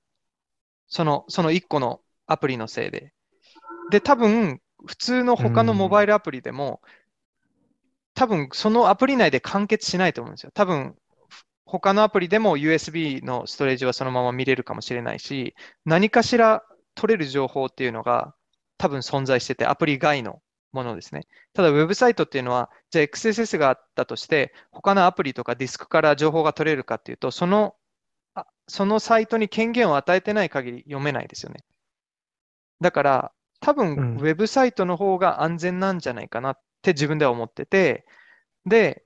その1個のアプリのせいで。で、多分、普通の他のモバイルアプリでも、多分、そのアプリ内で完結しないと思うんですよ。多分、他のアプリでも USB のストレージはそのまま見れるかもしれないし、何かしら取れる情報っていうのが多分存在してて、アプリ外のものですね。ただ、ウェブサイトっていうのは、じゃあ XSS があったとして、他のアプリとかディスクから情報が取れるかっていうと、そのサイトに権限を与えてない限り読めないですよね。だから、多分、ウェブサイトの方が安全なんじゃないかなって自分では思ってて、で、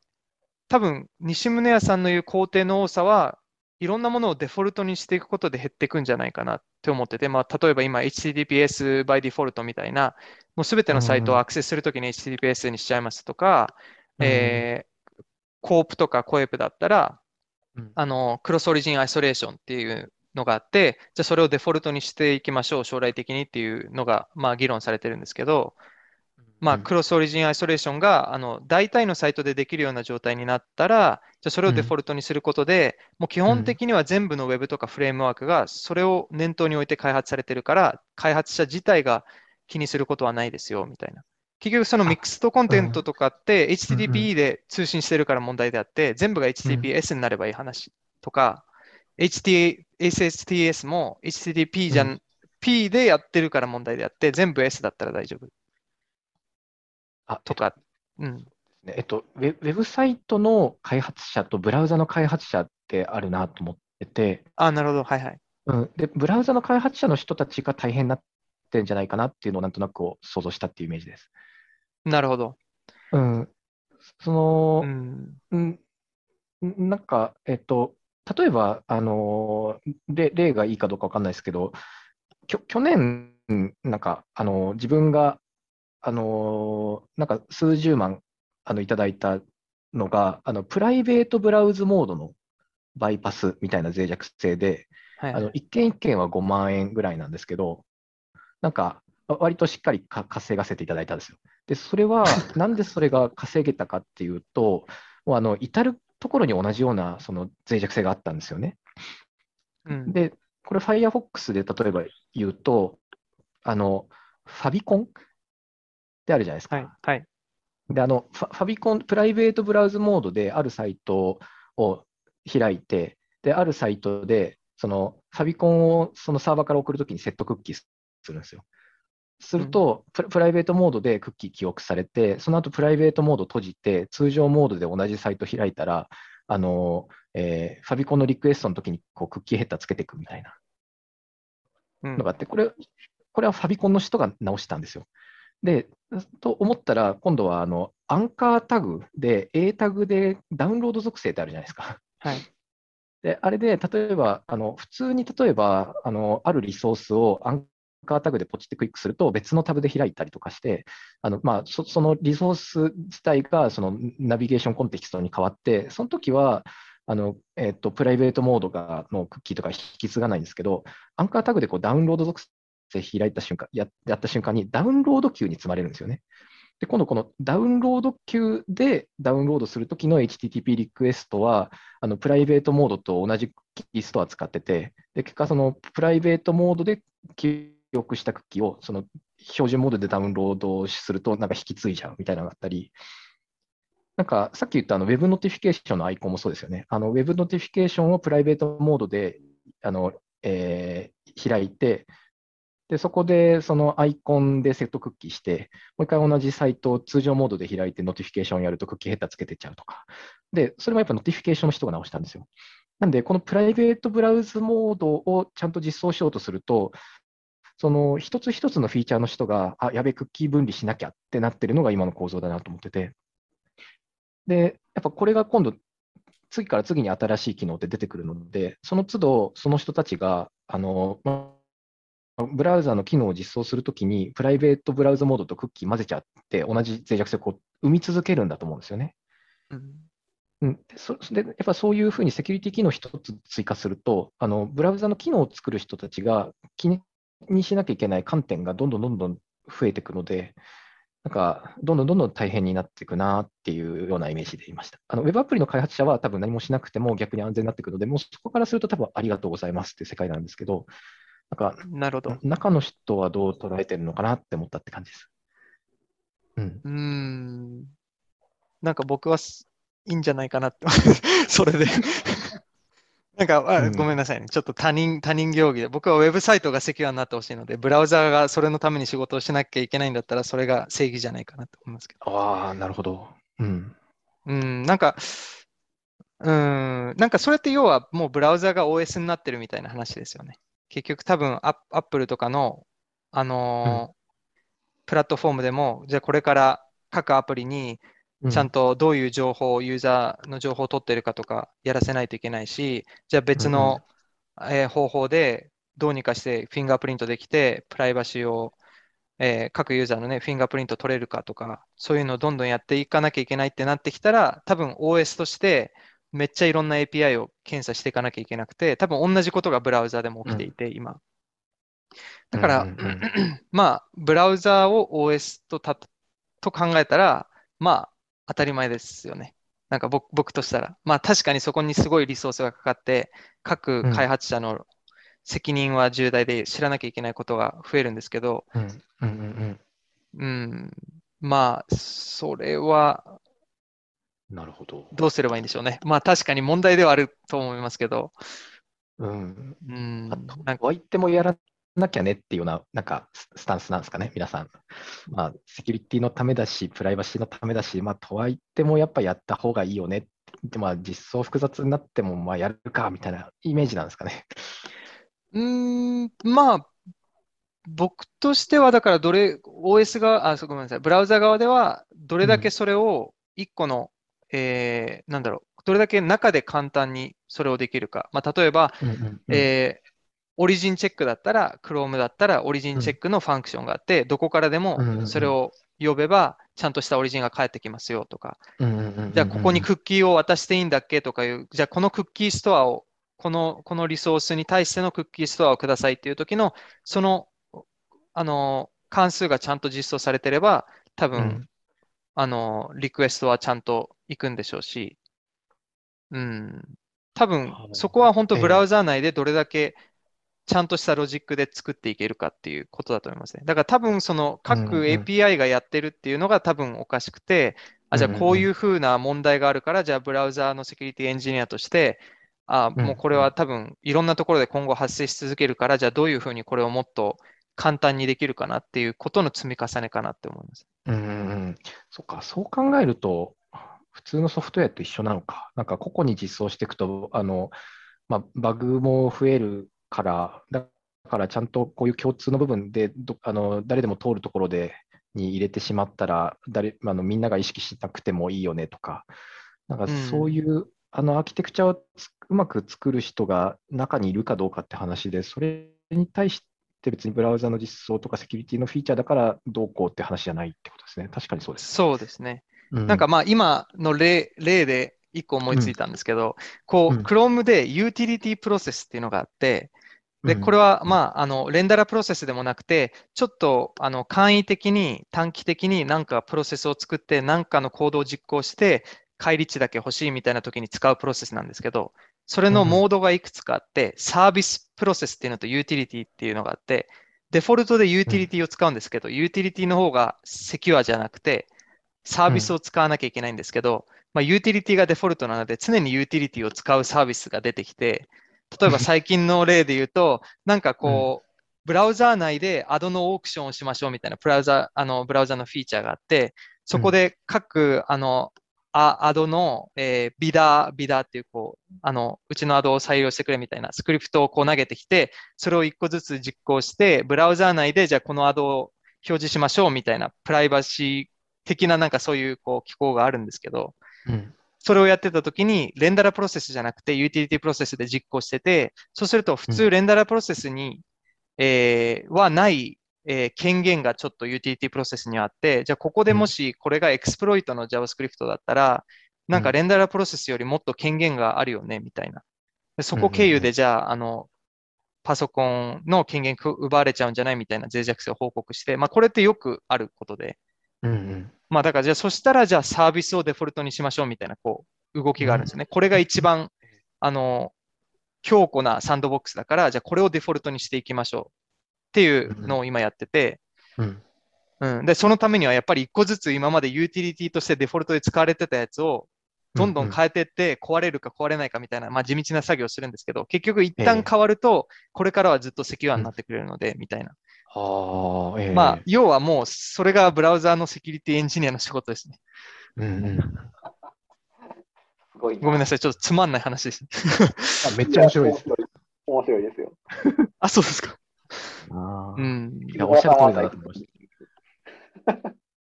多分、西宗谷さんの言う工程の多さはいろんなものをデフォルトにしていくことで減っていくんじゃないかなって思ってて、まあ、例えば今 HTTPS by default みたいな、もうすべてのサイトをアクセスするときに HTTPS にしちゃいますとか、COOP とか COEP だったら、クロスオリジンアイソレーションっていうのがあって、じゃあそれをデフォルトにしていきましょう、将来的にっていうのが、まあ、議論されてるんですけど、まあ、クロスオリジンアイソレーションが大体のサイトでできるような状態になったら、じゃそれをデフォルトにすることで、もう基本的には全部のウェブとかフレームワークがそれを念頭に置いて開発されてるから、開発者自体が気にすることはないですよみたいな。結局、そのミックスドコンテントとかって、HTTP で通信してるから問題であって、全部が HTTPS になればいい話とか、HSTS も HTTP じゃん、P でやってるから問題であって、全部 S だったら大丈夫。とか、ウェブサイトの開発者とブラウザの開発者ってあるなと思ってて、なるほど、はいはい。で、ブラウザの開発者の人たちが大変になってるんじゃないかなっていうのをなんとなく想像したっていうイメージです。なるほど。なんか、例えば例がいいかどうかわかんないですけど、去年、なんか自分が、なんか数十万いただいたのがプライベートブラウズモードのバイパスみたいな脆弱性で、一件一件は5万円ぐらいなんですけど、なんか割としっかり稼がせていただいたんですよ。で、それはなんでそれが稼げたかっていうと、もう至るところに同じようなその脆弱性があったんですよね。で、これ Firefox で例えば言うと、ファビコンであるじゃないですか。で、ファビコン、プライベートブラウズモードであるサイトを開いて、で、あるサイトで、そのファビコンをそのサーバーから送るときにセットクッキーするんですよ。すると、プライベートモードでクッキー記憶されて、その後プライベートモード閉じて、通常モードで同じサイト開いたら、ファビコンのリクエストのときにクッキーヘッダーつけていくみたいなのがあって、これはファビコンの人が直したんですよ。で、と思ったら、今度はアンカータグで、A タグでダウンロード属性ってあるじゃないですか。で、あれで、例えば、普通に例えばあるリソースをアンカータグでポチってクリックすると、別のタブで開いたりとかして、まあ、そのリソース自体がそのナビゲーションコンテキストに変わって、その時は、プライベートモードがのクッキーとか引き継がないんですけど、アンカータグでダウンロード属性開いた瞬間、やった瞬間にダウンロードqueueに積まれるんですよね。で、今度このダウンロードqueueでダウンロードするときの HTTP リクエストはプライベートモードと同じクッキーストア使ってて、で、結果そのプライベートモードで記憶したクッキーをその標準モードでダウンロードするとなんか引き継いじゃうみたいなのがあったり、なんかさっき言ったWeb ノティフィケーションのアイコンもそうですよね。Web ノティフィケーションをプライベートモードで開いて、でそこでそのアイコンでセットクッキーして、もう一回同じサイトを通常モードで開いてノティフィケーションやるとクッキーヘッダーつけてっちゃうとか。で、それもやっぱノティフィケーションの人が直したんですよ。なんで、このプライベートブラウズモードをちゃんと実装しようとすると、その一つ一つのフィーチャーの人が、あ、やべ、クッキー分離しなきゃってなってるのが今の構造だなと思ってて。で、やっぱこれが今度、次から次に新しい機能って出てくるので、その都度、その人たちが、ブラウザの機能を実装するときに、プライベートブラウザモードとクッキー混ぜちゃって、同じ脆弱性をこう生み続けるんだと思うんですよね。うん、でやっぱそういうふうにセキュリティ機能一つ追加すると、ブラウザの機能を作る人たちが気にしなきゃいけない観点がどんどん増えていくので、なんかどんどん大変になっていくなっていうようなイメージでいました。ウェブアプリの開発者は多分何もしなくても逆に安全になっていくので、もうそこからすると多分ありがとうございますっていう世界なんですけど、なるほど、中の人はどう捉えてるのかなって思ったって感じです。なんか僕はいいんじゃないかなってそれでなんかごめんなさいね、ちょっと他人行儀で、僕はウェブサイトがセキュアになってほしいので、ブラウザーがそれのために仕事をしなきゃいけないんだったら、それが正義じゃないかなと思いますけど。ああ、なるほど。なんかそれって要はもうブラウザーが OS になってるみたいな話ですよね。結局多分Apple とかの、プラットフォームでも、じゃあこれから各アプリにちゃんとどういう情報を、ユーザーの情報を取っているかとかやらせないといけないし、じゃあ別の方法でどうにかしてフィンガープリントできて、プライバシーを各ユーザーのね、フィンガープリント取れるかとか、そういうのをどんどんやっていかなきゃいけないってなってきたら、多分 OS としてめっちゃいろんな API を検査していかなきゃいけなくて、多分同じことがブラウザでも起きていて、今。だから、まあ、ブラウザを OS と考えたら、まあ、当たり前ですよね。なんか僕としたら、まあ確かにそこにすごいリソースがかかって、各開発者の責任は重大で知らなきゃいけないことが増えるんですけど、まあそれはどうすればいいんでしょうね。まあ確かに問題ではあると思いますけど、なんか言ってもやらなきゃねっていうような、なんかスタンスなんですかね、皆さん。まあ、セキュリティのためだし、プライバシーのためだし、まあ、とはいってもやっぱやった方がいいよね。で、まあ、実装複雑になっても、まあ、やるかみたいなイメージなんですかね。まあ、僕としては、だから、OS が、ごめんなさい、ブラウザ側では、どれだけそれを1個の、どれだけ中で簡単にそれをできるか。まあ、例えば、オリジンチェックだったら、Chrome だったらオリジンチェックのファンクションがあって、どこからでもそれを呼べば、ちゃんとしたオリジンが返ってきますよとか、じゃあここにクッキーを渡していいんだっけとかいう、じゃあこのクッキーストアを、このリソースに対してのクッキーストアをくださいっていう時の、その、関数がちゃんと実装されてれば、多分、リクエストはちゃんと行くんでしょうし、多分、そこは本当ブラウザー内でどれだけ、ちゃんとしたロジックで作っていけるかっていうことだと思いますね。だから多分その各 API がやってるっていうのが多分おかしくて、じゃあこういうふうな問題があるから、じゃあブラウザーのセキュリティエンジニアとして、もうこれは多分いろんなところで今後発生し続けるから、じゃあどういうふうにこれをもっと簡単にできるかなっていうことの積み重ねかなって思います。そっか、そう考えると普通のソフトウェアと一緒なのか。なんか個々に実装していくと、まあ、バグも増えるから、だからちゃんとこういう共通の部分で誰でも通るところでに入れてしまったらみんなが意識しなくてもいいよねとか、なんかそういう、アーキテクチャをうまく作る人が中にいるかどうかって話で、それに対して別にブラウザの実装とかセキュリティのフィーチャーだからどうこうって話じゃないってことですね。確かにそうです。そうですね。なんかまあ今の例で1個思いついたんですけど、Chrome でユーティリティプロセスっていうのがあって、で、これは、まあ、レンダラプロセスでもなくて、ちょっと、簡易的に、短期的になんかプロセスを作って、なんかのコードを実行して、返り値だけ欲しいみたいな時に使うプロセスなんですけど、それのモードがいくつかあって、サービスプロセスっていうのとユーティリティっていうのがあって、デフォルトでユーティリティを使うんですけど、ユーティリティの方がセキュアじゃなくて、サービスを使わなきゃいけないんですけど、ユーティリティがデフォルトなので常にユーティリティを使うサービスが出てきて、例えば最近の例で言うと、なんかこう、ブラウザー内でアドのオークションをしましょうみたいなブラウザのフィーチャーがあって、そこで各アドの、ビダーっていううちのアドを採用してくれみたいなスクリプトをこう投げてきて、それを一個ずつ実行して、ブラウザー内でじゃあこのアドを表示しましょうみたいなプライバシー的ななんかそういうこう機構があるんですけど、それをやってたときにレンダラプロセスじゃなくてユーティリティプロセスで実行してて、そうすると普通レンダラプロセスに、はない、権限がちょっとユーティリティプロセスにあって、じゃあここでもしこれがエクスプロイトの JavaScript だったら、なんかレンダラプロセスよりもっと権限があるよねみたいな。でそこ経由でじゃあ、パソコンの権限奪われちゃうんじゃないみたいな脆弱性を報告して、これってよくあることで。だからじゃあそしたらじゃあサービスをデフォルトにしましょうみたいなこう動きがあるんですよね。これが一番、強固なサンドボックスだから、じゃあこれをデフォルトにしていきましょうっていうのを今やってて、でそのためにはやっぱり一個ずつ今までユーティリティとしてデフォルトで使われてたやつをどんどん変えていって壊れるか壊れないかみたいな、地道な作業をするんですけど、結局一旦変わるとこれからはずっとセキュアになってくれるのでみたいな。要はもうそれがブラウザーのセキュリティエンジニアの仕事ですね。ごめんなさい、ちょっとつまんない話です。めっちゃ面白いです。面白いですよ。あ、そうですか。いや、おっしゃる通りだなと思いまし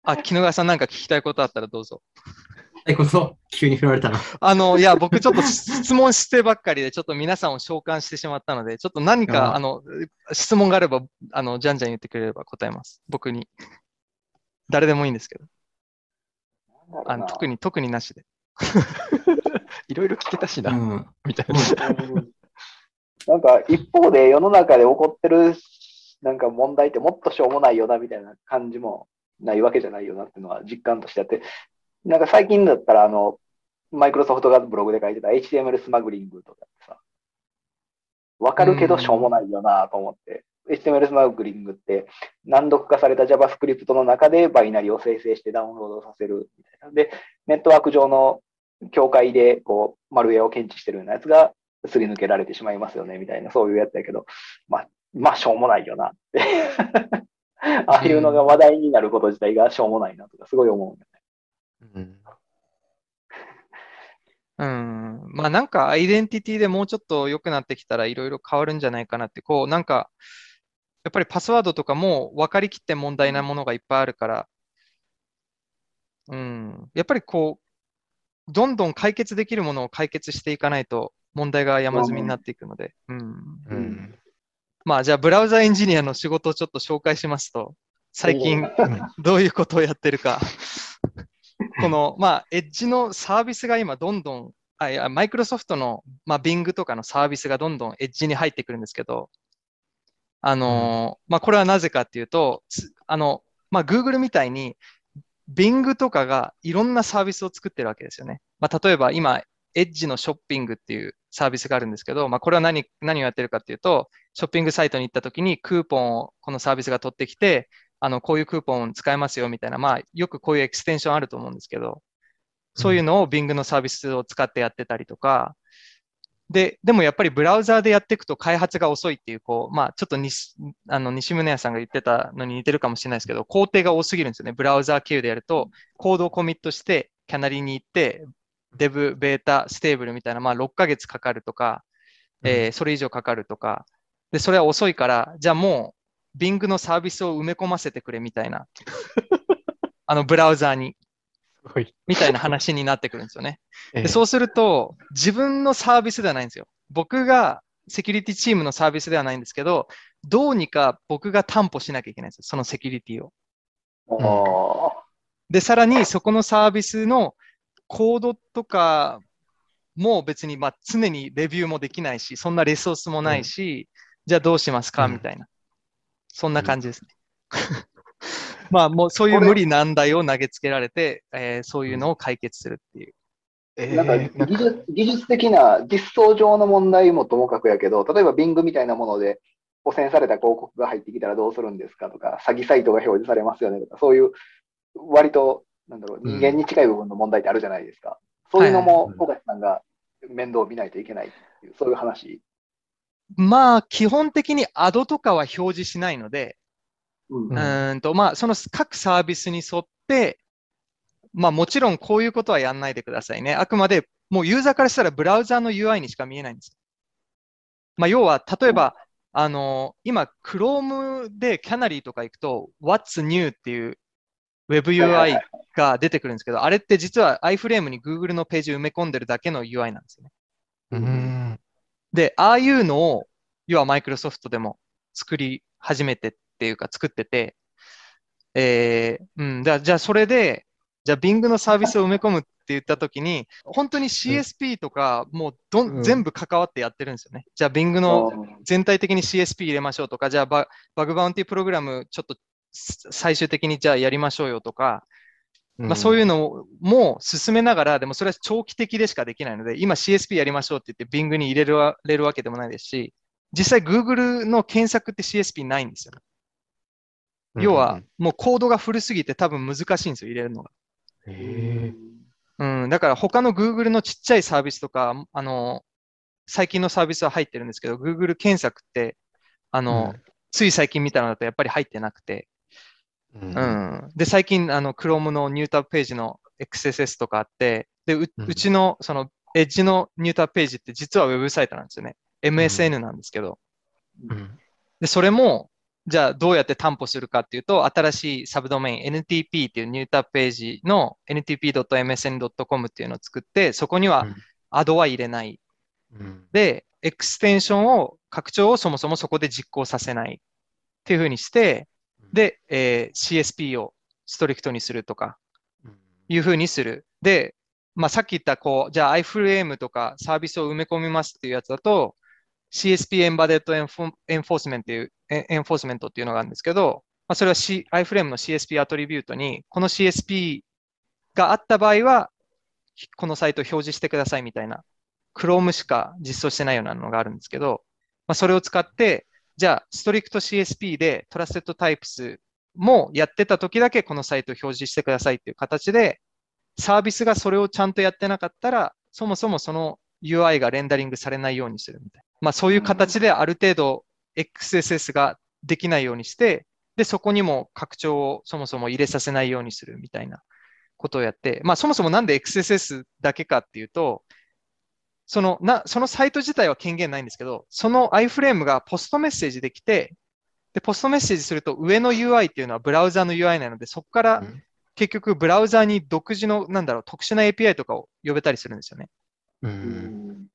た。木野川さん、なんか聞きたいことあったらどうぞ。急に振られたの。いや、僕ちょっと質問してばっかりで、ちょっと皆さんを召喚してしまったので、ちょっと何か質問があれば、じゃんじゃん言ってくれれば答えます。僕に。誰でもいいんですけど。特になしで。いろいろ聞けたしな、みたいな。なんか一方で世の中で起こってるなんか問題ってもっとしょうもないよなみたいな感じもないわけじゃないよなっていうのは実感としてあって、なんか最近だったらマイクロソフトがブログで書いてた HTML スマグリングとかってさ、わかるけどしょうもないよなと思って、HTML スマグリングって難読化された JavaScript の中でバイナリを生成してダウンロードさせるみたいな。で、ネットワーク上の境界でこうマルウェアを検知してるようなやつがすり抜けられてしまいますよねみたいな、そういうやつだけど、しょうもないよなってああいうのが話題になること自体がしょうもないなとかすごい思うんだよね。なんかアイデンティティでもうちょっと良くなってきたらいろいろ変わるんじゃないかなって、こうなんかやっぱりパスワードとかも分かりきって問題なものがいっぱいあるから、やっぱりこうどんどん解決できるものを解決していかないと問題が山積みになっていくので、じゃあブラウザエンジニアの仕事をちょっと紹介しますと、最近どういうことをやってるかこのエッジのサービスが今どんどんマイクロソフトのBing とかのサービスがどんどんエッジに入ってくるんですけど、これはなぜかっていうと、Google みたいに Bing とかがいろんなサービスを作ってるわけですよね。例えば今、エッジのショッピングっていうサービスがあるんですけど、これは 何をやってるかっていうと、ショッピングサイトに行ったときにクーポンをこのサービスが取ってきて、こういうクーポン使えますよみたいな、よくこういうエクステンションあると思うんですけど、そういうのを Bing のサービスを使ってやってたりとか、でもやっぱりブラウザーでやっていくと開発が遅いっていう、ちょっと西宗谷さんが言ってたのに似てるかもしれないですけど、工程が多すぎるんですよね。ブラウザー経由でやると、コードをコミットして、キャナリに行って、デブ、ベータ、ステーブルみたいな、6ヶ月かかるとか、それ以上かかるとか、それは遅いから、じゃあもう、Bing のサービスを埋め込ませてくれみたいな、ブラウザーに。みたいな話になってくるんですよね。でそうすると自分のサービスではないんですよ。僕がセキュリティチームのサービスではないんですけど、どうにか僕が担保しなきゃいけないんですよ、そのセキュリティを。でさらにそこのサービスのコードとかも別に常にレビューもできないし、そんなリソースもないし、じゃあどうしますかみたいな、そんな感じですね。もうそういう無理難題を投げつけられて、そういうのを解決するっていう。なんか技術的な実装上の問題もともかくやけど、例えば Bing みたいなもので汚染された広告が入ってきたらどうするんですかとか、詐欺サイトが表示されますよねとか、そういう割となんだろう、人間に近い部分の問題ってあるじゃないですか。うん、そういうのも、小垣さんが面倒を見ないといけないっていう、そういう話。まあ、基本的にアドとかは表示しないので、まあ、その各サービスに沿って、まあ、もちろんこういうことはやんないでくださいね。あくまで、もうユーザーからしたらブラウザーの UI にしか見えないんです。まあ、要は、例えば、今、Chrome でキャナリーとか行くと、What's New っていうウェブ UI が出てくるんですけど、あれって実は iFrame に Google のページを埋め込んでるだけの UI なんですよね。で、ああいうのを、要は Microsoft でも作り始めてっていうか、作ってて、じゃあそれで、じゃあ Bing のサービスを埋め込むって言ったときに、本当に CSP とか、もう全部関わってやってるんですよね。じゃあ Bing の全体的に CSP 入れましょうとか、じゃあバグバウンティープログラムちょっと最終的にじゃあやりましょうよとか、まあ、そういうのも進めながら、でもそれは長期的でしかできないので、今 CSP やりましょうって言って Bing に入れるわけでもないですし、実際 Google の検索って CSP ないんですよね。要はもうコードが古すぎて多分難しいんですよ、入れるのが。だから他の Google のちっちゃいサービスとか、最近のサービスは入ってるんですけど、Google 検索って、つい最近見たのだとやっぱり入ってなくて、で、最近、Chrome のニュータブページの XSS とかあって、で、うちの、その、Edge のニュータブページって実はウェブサイトなんですよね。MSN なんですけど。で、それも、じゃあどうやって担保するかっていうと、新しいサブドメイン NTP っていうニュータブページの NTP.msn.com っていうのを作って、そこにはアドは入れない。で、エクステンションを、拡張をそもそもそこで実行させないっていうふうにして、で、CSP をストリクトにするとか、いうふうにする。で、まあ、さっき言った、こう、じゃあ iFrame とかサービスを埋め込みますっていうやつだと、CSP Embedded Enforcement っていう、Enforcement っていうのがあるんですけど、まあ、それは、iFrame の CSP アトリビュートに、この CSP があった場合は、このサイトを表示してくださいみたいな、Chrome しか実装してないようなのがあるんですけど、まあ、それを使って、じゃあ、ストリクト CSP でトラステッドタイプスもやってた時だけこのサイトを表示してくださいっていう形で、サービスがそれをちゃんとやってなかったら、そもそもその UI がレンダリングされないようにするみたいな。まあそういう形である程度 XSS ができないようにして、で、そこにも拡張をそもそも入れさせないようにするみたいなことをやって、まあそもそもなんで XSS だけかっていうと、そのサイト自体は権限ないんですけど、その iFrame がポストメッセージできて、で、ポストメッセージすると上の UI っていうのはブラウザの UI なので、そこから結局ブラウザに独自の、なんだろう、特殊な API とかを呼べたりするんですよね。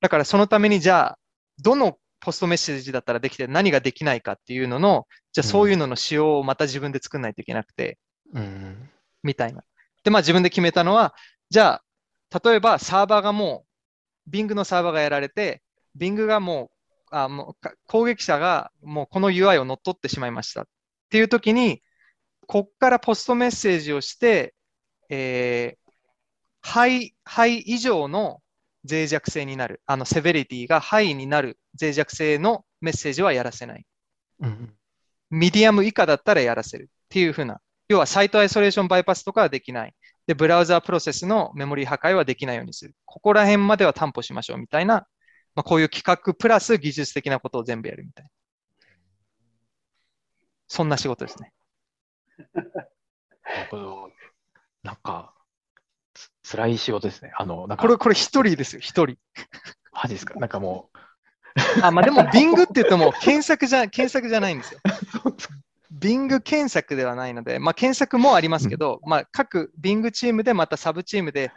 だからそのためにじゃあ、どのポストメッセージだったらできて何ができないかっていうのの、じゃあそういうのの仕様をまた自分で作んないといけなくて、みたいな。で、まあ自分で決めたのは、じゃあ、例えばサーバーがもう、Bing のサーバーがやられて、Bing がもう攻撃者がもうこの UI を乗っ取ってしまいましたっていう時に、こっからポストメッセージをして、ハイ以上の脆弱性になる、セベリティがハイになる脆弱性のメッセージはやらせない。ミディアム以下だったらやらせるっていう風な、要はサイトアイソレーションバイパスとかはできない。で、ブラウザープロセスのメモリー破壊はできないようにする。ここら辺までは担保しましょうみたいな、まあ、こういう企画プラス技術的なことを全部やるみたいな。そんな仕事ですね。なんか、辛い仕事ですね。なんかこれ一人ですよ、一人。マジですか？なんかもう。まあでも、Bing って言っても検索じゃないんですよ。Bing 検索ではないので、まあ、検索もありますけど、まあ、各 Bing チームでまたサブチームで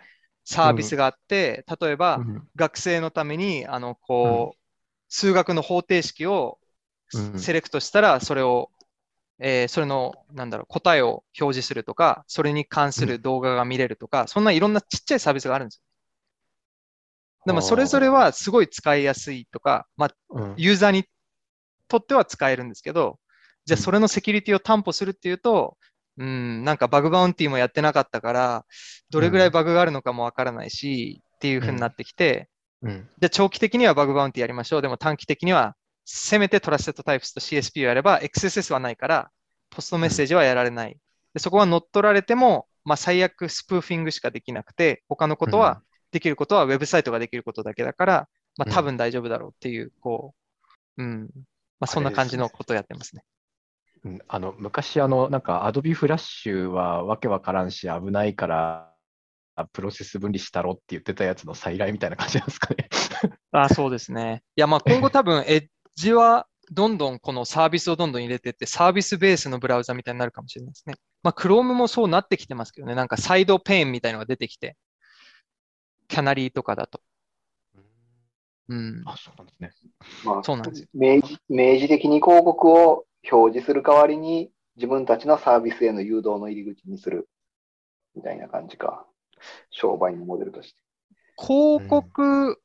サービスがあって、例えば、学生のために数学の方程式をセレクトしたら、それを、それのなんだろう答えを表示するとか、それに関する動画が見れるとか、そんないろんなちっちゃいサービスがあるんですよ。でもそれぞれはすごい使いやすいとか、まあ、ユーザーにとっては使えるんですけど、じゃあそれのセキュリティを担保するっていうと、なんかバグバウンティもやってなかったから、どれぐらいバグがあるのかもわからないし、っていう風になってきて、じゃあ長期的にはバグバウンティやりましょう。でも短期的には、せめてトラステッドタイプスと CSP をやれば、XSS はないから、ポストメッセージはやられない。でそこは乗っ取られても、まあ、最悪スプーフィングしかできなくて、他のことは、できることはウェブサイトができることだけだから、まあ、多分大丈夫だろうっていう、こう、まあ、そんな感じのことをやってますね。昔なんかアドビフラッシュはわけわからんし危ないからプロセス分離したろって言ってたやつの再来みたいな感じなんですかね。あ、そうですね。いや、まあ今後多分エッジはどんどんこのサービスをどんどん入れてってサービスベースのブラウザみたいになるかもしれないですね。まあ Chrome もそうなってきてますけどね。なんかサイドペーンみたいなのが出てきて、キャナリーとかだと。あ、そうなんですね。まあ、そうなんです。明示的に広告を表示する代わりに自分たちのサービスへの誘導の入り口にするみたいな感じか、商売のモデルとして。広告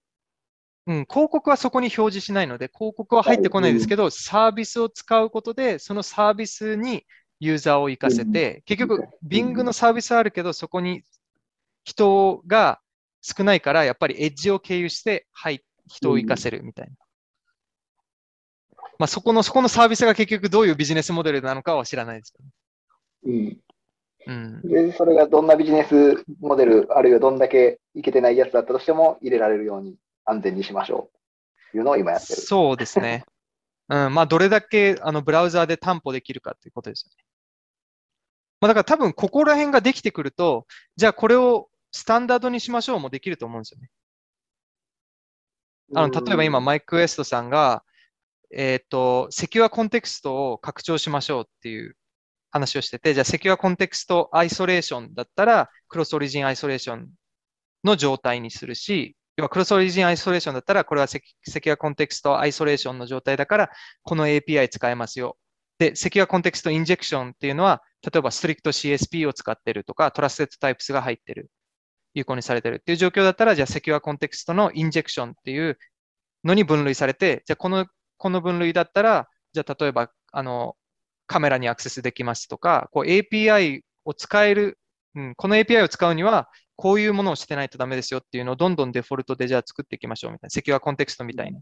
はそこに表示しないので、広告は入ってこないですけど、サービスを使うことで、そのサービスにユーザーを活かせて、結局、Bing のサービスはあるけど、そこに人が少ないから、やっぱりエッジを経由して、人を活かせるみたいな。まあ、そこのサービスが結局どういうビジネスモデルなのかは知らないですけど、でそれがどんなビジネスモデルあるいはどんだけいけてないやつだったとしても入れられるように安全にしましょうというのを今やってる。そうですね。まあ、どれだけブラウザーで担保できるかということですよね。まあ、だから多分ここら辺ができてくると、じゃあこれをスタンダードにしましょうもできると思うんですよね。例えば今マイクエストさんがセキュアコンテクストを拡張しましょうっていう話をしてて、じゃあセキュアコンテクストアイソレーションだったら、クロスオリジンアイソレーションの状態にするし、要はクロスオリジンアイソレーションだったら、これはセキュアコンテクストアイソレーションの状態だから、この API 使えますよ。で、セキュアコンテクストインジェクションっていうのは、例えばストリクト CSP を使ってるとか、トラステッドタイプスが入ってる、有効にされてるっていう状況だったら、じゃあセキュアコンテクストのインジェクションっていうのに分類されて、じゃあこの分類だったら、じゃあ例えばカメラにアクセスできますとか、こう API を使える、この API を使うにはこういうものをしてないとダメですよっていうのをどんどんデフォルトでじゃあ作っていきましょうみたいな、セキュアコンテクストみたいな。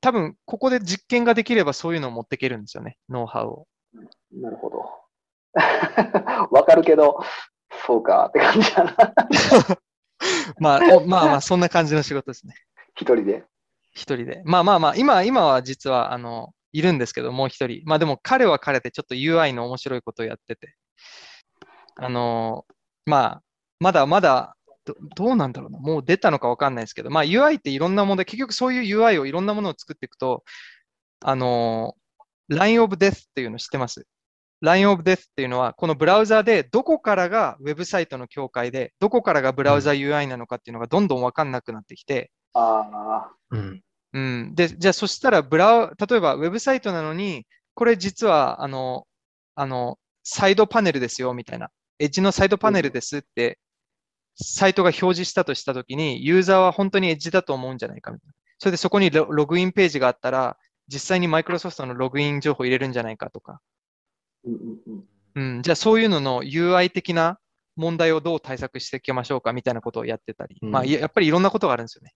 多分ここで実験ができればそういうのを持っていけるんですよね、ノウハウを。なるほど。わかるけど、そうかって感じだな。まあ、そんな感じの仕事ですね。一人で。まあ、今は実は、いるんですけど、もう一人。まあでも彼は彼でちょっと UI の面白いことをやってて。まあ、まだどうなんだろうな。もう出たのかわかんないですけど、まあ UI っていろんな問題、結局そういう UI をいろんなものを作っていくと、Line of Death っていうの知ってます？ Line of Death っていうのは、このブラウザでどこからがウェブサイトの境界で、どこからがブラウザ UI なのかっていうのがどんどんわかんなくなってきて、で、じゃあそしたら例えばウェブサイトなのに、これ実はサイドパネルですよみたいな、エッジのサイドパネルですってサイトが表示したとしたときに、ユーザーは本当にエッジだと思うんじゃないかみたいな。それでそこにログインページがあったら、実際にマイクロソフトのログイン情報入れるんじゃないかとか、じゃあそういうのの UI 的な問題をどう対策していきましょうかみたいなことをやってたり、まあやっぱりいろんなことがあるんですよね。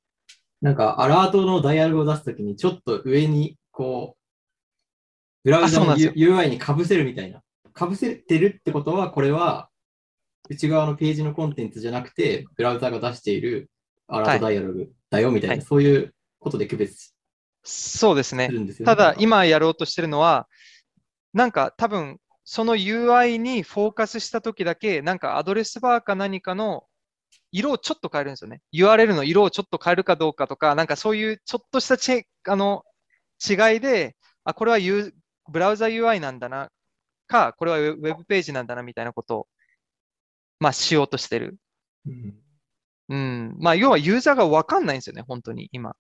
なんかアラートのダイヤルを出すときにちょっと上にこうブラウザの UI にかぶせるみたいな。かぶせてるってことは、これは内側のページのコンテンツじゃなくてブラウザが出しているアラートダイヤルだよみたいな、そういうことで区別するんですよね。そうですね。ただ今やろうとしてるのは、なんか多分その UI にフォーカスしたときだけ、なんかアドレスバーか何かの色をちょっと変えるんですよね。URL の色をちょっと変えるかどうかとか、なんかそういうちょっとした違いで、あ、これはブラウザ UI なんだな、か、これはウェブページなんだなみたいなことを、まあ、しようとしてる。まあ、要はユーザーが分かんないんですよね、本当に今。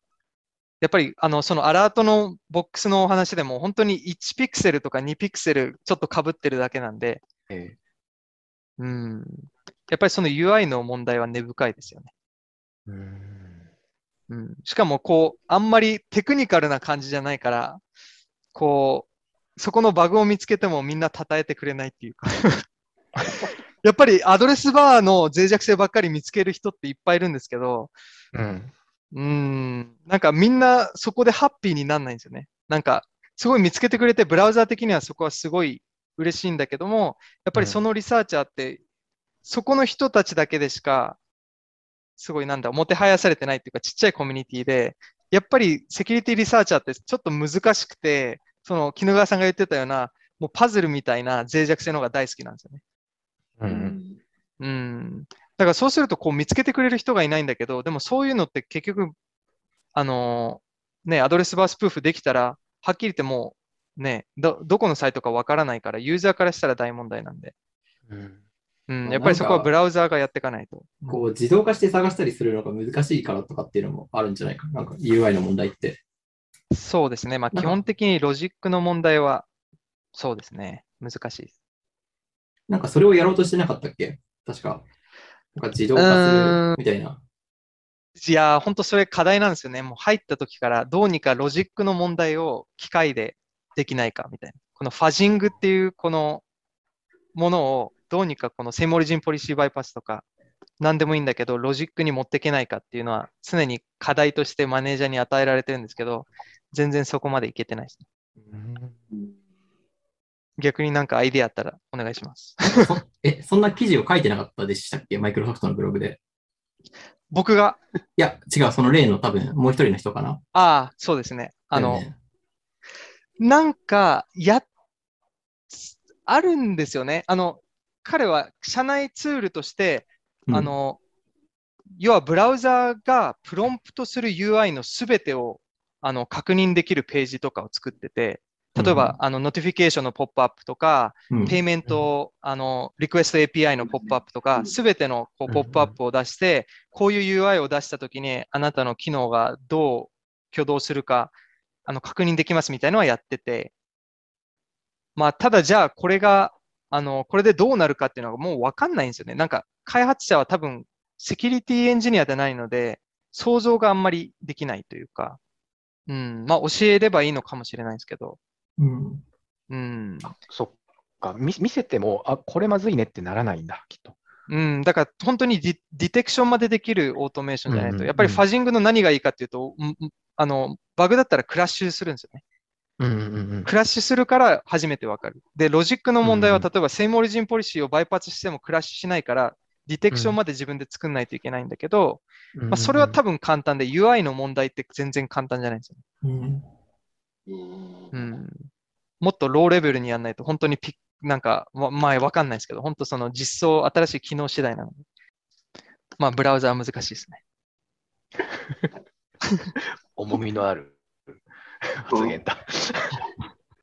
やっぱりそのアラートのボックスのお話でも、本当に1ピクセルとか2ピクセルちょっと被ってるだけなんで。やっぱりその UI の問題は根深いですよね。しかもこう、あんまりテクニカルな感じじゃないから、こう、そこのバグを見つけてもみんな称えてくれないっていうか。やっぱりアドレスバーの脆弱性ばっかり見つける人っていっぱいいるんですけど、なんかみんなそこでハッピーにならないんですよね。なんかすごい見つけてくれて、ブラウザー的にはそこはすごい嬉しいんだけども、やっぱりそのリサーチャーって、そこの人たちだけでしか、すごいなんだ、もてはやされてないっていうか、ちっちゃいコミュニティで、やっぱりセキュリティリサーチャーってちょっと難しくて、その絹川さんが言ってたような、もうパズルみたいな脆弱性の方が大好きなんですよね。うん。うん。だからそうするとこう見つけてくれる人がいないんだけど、でもそういうのって結局、アドレスバースプーフできたら、はっきり言ってもうね、どこのサイトかわからないから、ユーザーからしたら大問題なんで。うん、やっぱりそこはブラウザーがやっていかないと。こう自動化して探したりするのが難しいからとかっていうのもあるんじゃないかな。なんか UI の問題って。そうですね。まあ基本的にロジックの問題は、そうですね。難しいです。なんかそれをやろうとしてなかったっけ？確か。なんか自動化するみたいな。いやー、本当それ課題なんですよね。もう入った時からどうにかロジックの問題を機械でできないかみたいな。このファジングっていうこのものをどうにかこのセイムオリジンポリシーバイパスとか何でもいいんだけどロジックに持っていけないかっていうのは常に課題としてマネージャーに与えられてるんですけど、全然そこまでいけてないですね。逆になんかアイディアあったらお願いします。そんな記事を書いてなかったでしたっけ？マイクロソフトのブログで。僕が。いや、違う、その例の多分、もう一人の人かな。ああ、そうですね。なんか、あるんですよね。彼は社内ツールとして、要はブラウザーがプロンプトする UI のすべてを確認できるページとかを作ってて、例えば、ノティフィケーションのポップアップとか、ペイメント、リクエスト API のポップアップとか、すべてのこうポップアップを出して、こういう UI を出したときに、あなたの機能がどう挙動するか、確認できますみたいなのはやってて、まあ、ただじゃあ、これが、これでどうなるかっていうのがもうわかんないんですよね。なんか、開発者は多分、セキュリティエンジニアじゃないので、想像があんまりできないというか、まあ、教えればいいのかもしれないですけど、そっか、見せても、あ、これまずいねってならないんだ、きっと。だから本当にディテクションまでできるオートメーションじゃないと、やっぱりファジングの何がいいかっていうと、バグだったらクラッシュするんですよね。クラッシュするから初めてわかる。で、ロジックの問題は、例えばセイムオリジンポリシーをバイパスしてもクラッシュしないから、ディテクションまで自分で作んないといけないんだけど、まあ、それは多分簡単で、UI の問題って全然簡単じゃないんですよね。もっとローレベルにやらないと、本当になんか、わかんないですけど、本当その実装、新しい機能次第なので、まあ、ブラウザは難しいですね。重みのある発言だ。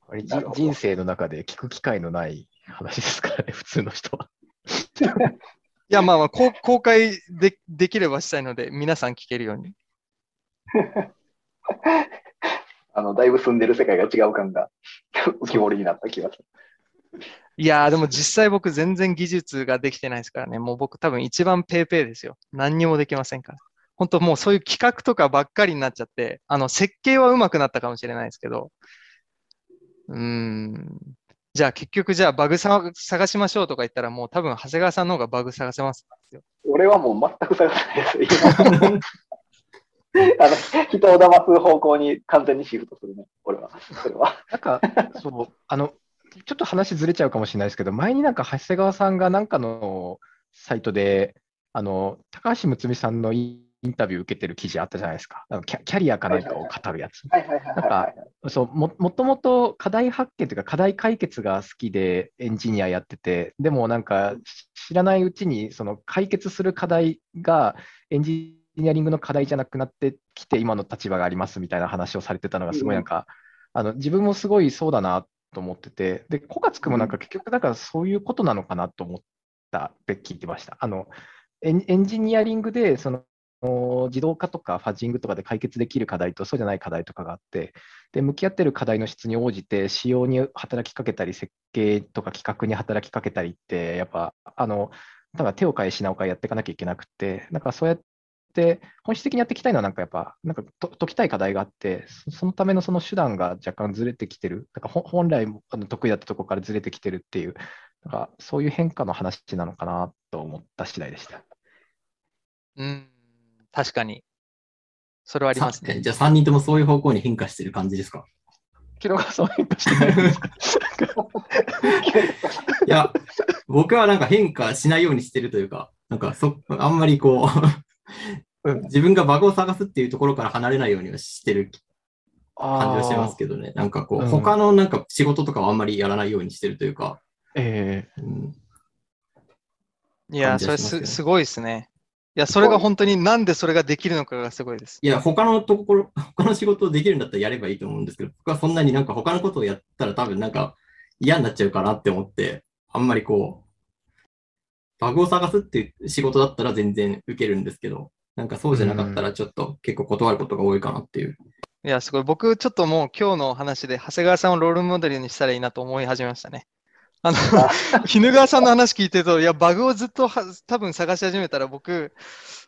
あれ、人生の中で聞く機会のない話ですからね、普通の人は。いや、公開できればしたいので、皆さん聞けるように。だいぶ住んでる世界が違う感が浮き彫りになった気がする。いやー、でも実際僕全然技術ができてないですからね。もう僕多分一番ペーペーですよ。何にもできませんから。本当もうそういう企画とかばっかりになっちゃって、設計は上手くなったかもしれないですけど。じゃあ結局じゃあバグ探しましょうとか言ったらもう多分長谷川さんの方がバグ探せますよ。俺はもう全く探せないですよ。人を騙す方向に完全にシフトするね、俺は。それはなんかそうちょっと話ずれちゃうかもしれないですけど、前になんか長谷川さんがなんかのサイトで高橋睦美さんのインタビュー受けてる記事あったじゃないですか。キャリアか何かを語るやつ。もともと課題発見というか課題解決が好きでエンジニアやってて、でもなんか知らないうちにその解決する課題がエンジニアリングの課題じゃなくなってきて今の立場がありますみたいな話をされてたのがすごいなんか、自分もすごいそうだなと思ってて、でコカツ君もなんか結局なんかそういうことなのかなと思ったって聞いてました。エンジニアリングでその自動化とかファジングとかで解決できる課題とそうじゃない課題とかがあって、で向き合ってる課題の質に応じて仕様に働きかけたり設計とか企画に働きかけたりってやっぱなんか手を変え品を変えやっていかなきゃいけなくて、なんかそうやって本質的にやっていきたいのはなんかやっぱなんか解きたい課題があって、そのためのその手段が若干ずれてきてる、なんか本来得意だったところからずれてきてるっていう、なんかそういう変化の話なのかなと思った次第でした。確かにそれはありますね。じゃあ3人ともそういう方向に変化してる感じですか？木野川さんは変化してないですか？いや、僕はなんか変化しないようにしてるというか、なんかあんまりこう、自分がバグを探すっていうところから離れないようにはしてる感じはしてますけどね。なんかこう、他のなんか仕事とかはあんまりやらないようにしてるというか。いや、それすごいですね。いや、それが本当になんでそれができるのかがすごいです。いや、他の仕事をできるんだったらやればいいと思うんですけど、僕はそんなになんか他のことをやったら多分なんか嫌になっちゃうかなって思って、あんまりこう、バグを探すっていう仕事だったら全然受けるんですけど、なんかそうじゃなかったらちょっと結構断ることが多いかなっていう。いや、すごい。僕、ちょっともう今日の話で長谷川さんをロールモデルにしたらいいなと思い始めましたね。絹川さんの話聞いてると、いや、バグをずっと多分探し始めたら僕、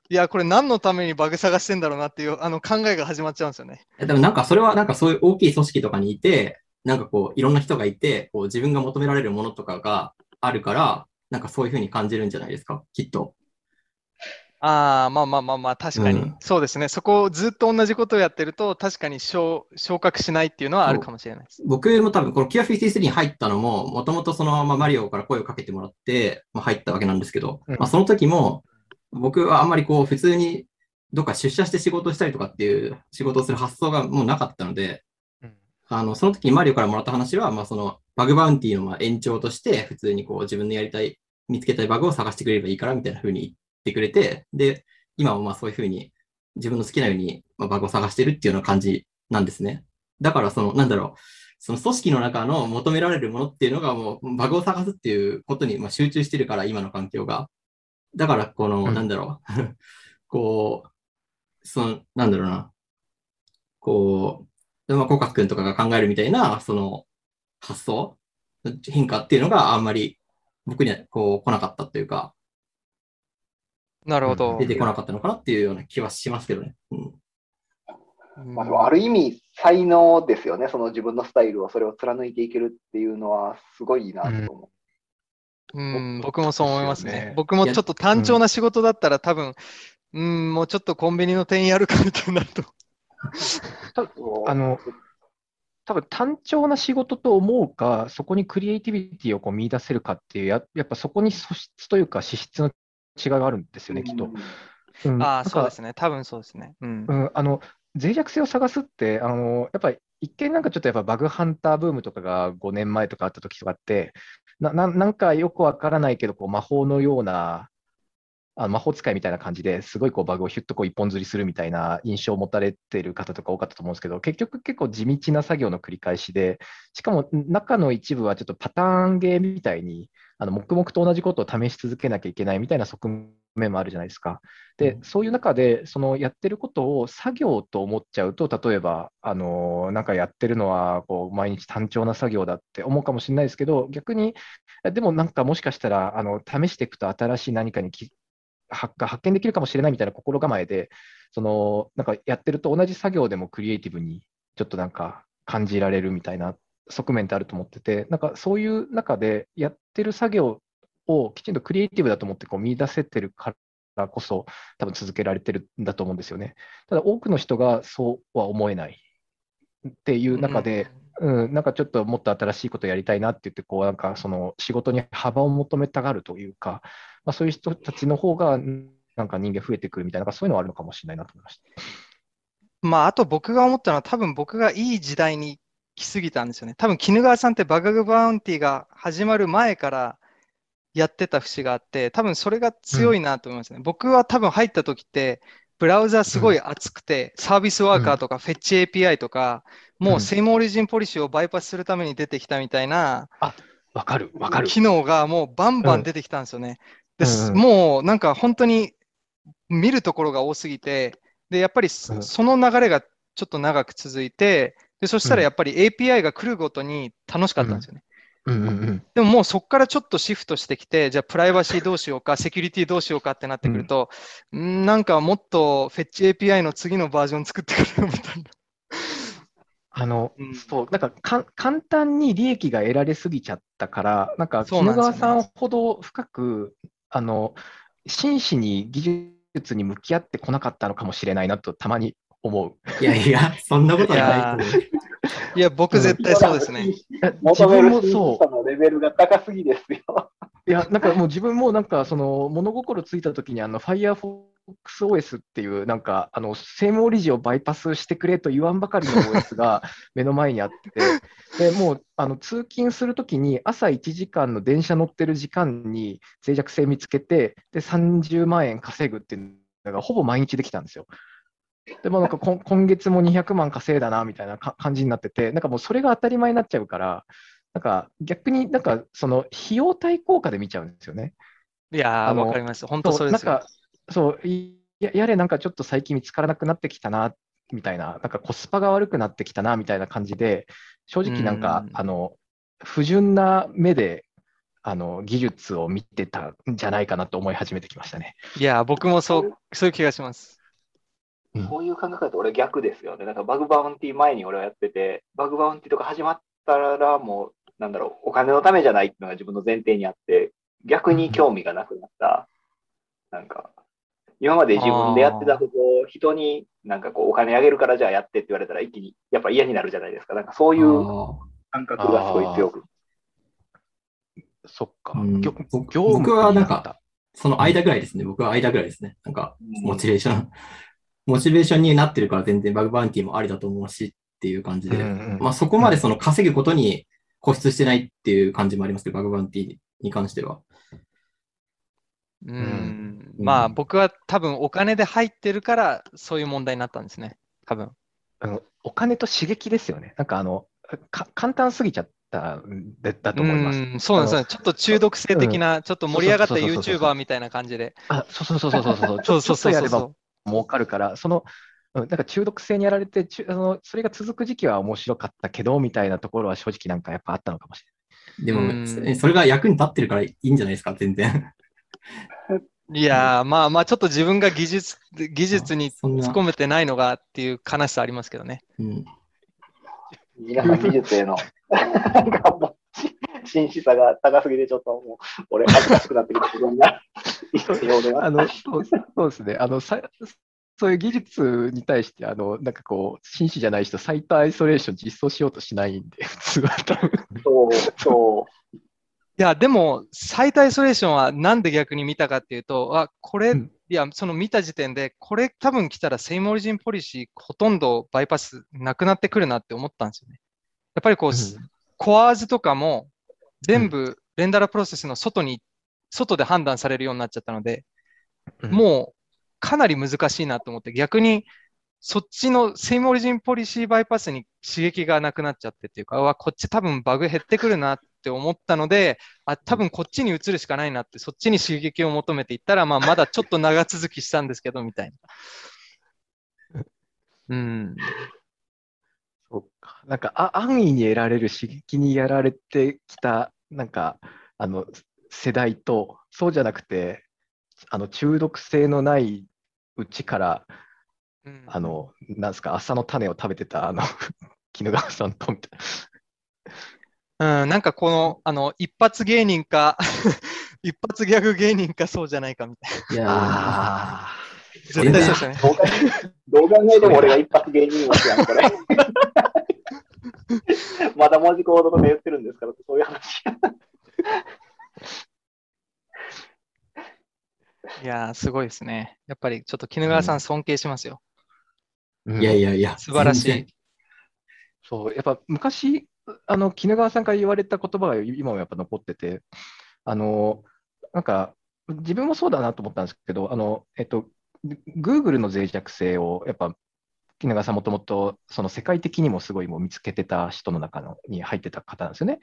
いや、これ何のためにバグ探してんだろうなっていう考えが始まっちゃうんですよね。でもなんかそれはなんかそういう大きい組織とかにいて、なんかこういろんな人がいて、こう自分が求められるものとかがあるから、なんかそういうふうに感じるんじゃないですか、きっと。まあ確かに、そうですね。そこをずっと同じことをやってると、確かに昇格しないっていうのはあるかもしれないです。僕も多分、この Cure 53に入ったのも、もともとそのままマリオから声をかけてもらって、まあ、入ったわけなんですけど、まあ、その時も、僕はあんまりこう、普通にどっか出社して仕事したりとかっていう仕事をする発想がもうなかったので、その時にマリオからもらった話は、まあ、そのバグバウンティのまあ延長として、普通にこう、自分のやりたい、見つけたいバグを探してくれればいいからみたいな風に言って、てくれて、で、今もまあそういうふうに自分の好きなようにバグを探してるっていうような感じなんですね。だからその組織の中の求められるものっていうのがもうバグを探すっていうことにまあ集中してるから、今の環境が。だからコカス君とかが考えるみたいなその発想、変化っていうのがあんまり僕にはこう来なかったというか、なるほど。出てこなかったのかなっていうような気はしますけどね。まあ、ある意味、才能ですよね。その自分のスタイルを、それを貫いていけるっていうのは、すごいいいなと思う。僕もそう思いますね。僕もちょっと単調な仕事だったら、多分、もうちょっとコンビニの店員やるかみたいになると。多分単調な仕事と思うか、そこにクリエイティビティを見出せるかっていう、やっぱそこに素質というか、資質の違いがあるんですよね、きっと。そうですね、多分そうですね。脆弱性を探すって、やっぱり一見なんかちょっとやっぱバグハンターブームとかが5年前とかあった時とかって、なんかよくわからないけど、こう魔法のような、魔法使いみたいな感じですごいこうバグをヒュッとこう一本釣りするみたいな印象を持たれている方とか多かったと思うんですけど、結局結構地道な作業の繰り返しで、しかも中の一部はちょっとパターンゲーみたいに黙々と同じことを試し続けなきゃいけないみたいな側面もあるじゃないですか。で、そういう中でそのやってることを作業と思っちゃうと、例えばなんかやってるのはこう毎日単調な作業だって思うかもしれないですけど、逆にでもなんかもしかしたら試していくと新しい何かに発見できるかもしれないみたいな心構えで、なんかやってると同じ作業でもクリエイティブにちょっとなんか感じられるみたいな側面ってあると思ってて、なんかそういう中でやってる作業をきちんとクリエイティブだと思って見出せてるからこそ多分続けられてるんだと思うんですよね。ただ多くの人がそうは思えないっていう中で、なんかちょっともっと新しいことやりたいなって言って、こうなんかその仕事に幅を求めたがるというか、まあ、そういう人たちの方がなんか人間増えてくるみたいな、そういうのはあるのかもしれないなと思いました。まあ、あと僕が思ったのは、多分僕がいい時代に来すぎたんですよね。多分絹川さんってバグバウンティが始まる前からやってた節があって、多分それが強いなと思いますね。僕は多分入った時ってブラウザすごい熱くて、サービスワーカーとかフェッチ API とか、もうセイムオリジンポリシーをバイパスするために出てきたみたいな、わかる機能がもうバンバン出てきたんですよね。で、もうなんか本当に見るところが多すぎて、でやっぱりその流れがちょっと長く続いて、でそしたらやっぱり API が来るごとに楽しかったんですよね。でももうそこからちょっとシフトしてきて、じゃあプライバシーどうしようか、セキュリティどうしようかってなってくると、なんかもっとフェッチ API の次のバージョン作ってくれよみたいな。そう、なんか簡単に利益が得られすぎちゃったから、なんか絹川さんほど深く真摯に技術に向き合ってこなかったのかもしれないなとたまに思う。いやいや、そんなことはない。いや、僕絶対そうですね。自分もそう。レベルが高すぎですよ。いや、なんかもう自分もなんかその物心ついたときにFirefox OS っていうなんかセモリジをバイパスしてくれと言わんばかりの OS が目の前にあってでもう通勤するときに朝1時間の電車乗ってる時間に脆弱性見つけてで30万円稼ぐっていうのがほぼ毎日できたんですよ。でもなんか今月も200万稼いだなみたいな感じになっててなんかもうそれが当たり前になっちゃうからなんか逆になんかその費用対効果で見ちゃうんですよね。いやーわかります。本当そうですよ。なんかそうやれなんかちょっと最近見つからなくなってきたなみたいななんかコスパが悪くなってきたなみたいな感じで正直なんか不純な目で技術を見てたんじゃないかなと思い始めてきましたね。いや僕もそういう気がします。そういう感覚だと俺逆ですよね。なんかバグバウンティ前に俺はやっててバグバウンティとか始まったらもうなんだろうお金のためじゃないっていうのが自分の前提にあって逆に興味がなくなった、うん、なんか今まで自分でやってたことを人になんかこうお金あげるからじゃあやってって言われたら一気にやっぱ嫌になるじゃないですか。なんかそういう感覚がすごい強く。そっか。僕はなんかその間ぐらいですね。僕は間ぐらいですね。なんかモチベーションになってるから全然バグバウンティもありだと思うしっていう感じで、まあそこまでその稼ぐことに固執してないっていう感じもありますけど、バグバウンティに関しては。まあ僕は多分お金で入ってるからそういう問題になったんですね。多分お金と刺激ですよね。なんか簡単すぎちゃったんだと思います。そうなんですよ。ちょっと中毒性的なちょっと盛り上がった YouTuber みたいな感じで。あ、そうそうやれば儲かるからそのなんか中毒性にやられてそれが続く時期は面白かったけどみたいなところは正直なんかやっぱあったのかもしれない。でもそれが役に立ってるからいいんじゃないですか全然。いやーまあちょっと自分が技術に突っ込めてないのがっていう悲しさありますけどね。皆さん技術への真摯さが高すぎてちょっともう俺恥ずかしくなってくる自分がそうですね。そういう技術に対してなんかこう真摯じゃない人サイトアイソレーション実装しようとしないんで普通は多分そういやでも、サイトアイソレーションはなんで逆に見たかっていうと、これ、いや、その見た時点で、これ多分来たら、セイムオリジンポリシー、ほとんどバイパスなくなってくるなって思ったんですよね。やっぱりこう、コアーズとかも、全部、レンダラプロセスの外で判断されるようになっちゃったので、もう、かなり難しいなと思って、逆に、そっちのセイムオリジンポリシーバイパスに刺激がなくなっちゃってっていうか、こっち多分バグ減ってくるなって。って思ったので、多分こっちに移るしかないなって、そっちに刺激を求めていったら、まだちょっと長続きしたんですけどみたいな。そうか。なんか安易に得られる刺激にやられてきたなんか世代と、そうじゃなくて中毒性のないうちから、なんですか朝の種を食べてた絹川さんとみたいな。なんかこの、一発芸人か一発ギャグ芸人かそうじゃないかみたいな。いやー絶対そうですよね。動画内でも俺が一発芸人枠やんこれ。まだ文字コードとか言ってるんですからそういう話。いやーすごいですね。やっぱりちょっと絹川さん尊敬しますよ。いやいやいや素晴らしい。そうやっぱ昔絹川さんから言われた言葉が今もやっぱ残っててなんか自分もそうだなと思ったんですけどGoogle の脆弱性をやっぱ絹川さんもともと世界的にもすごいもう見つけてた人の中に入ってた方なんですよね。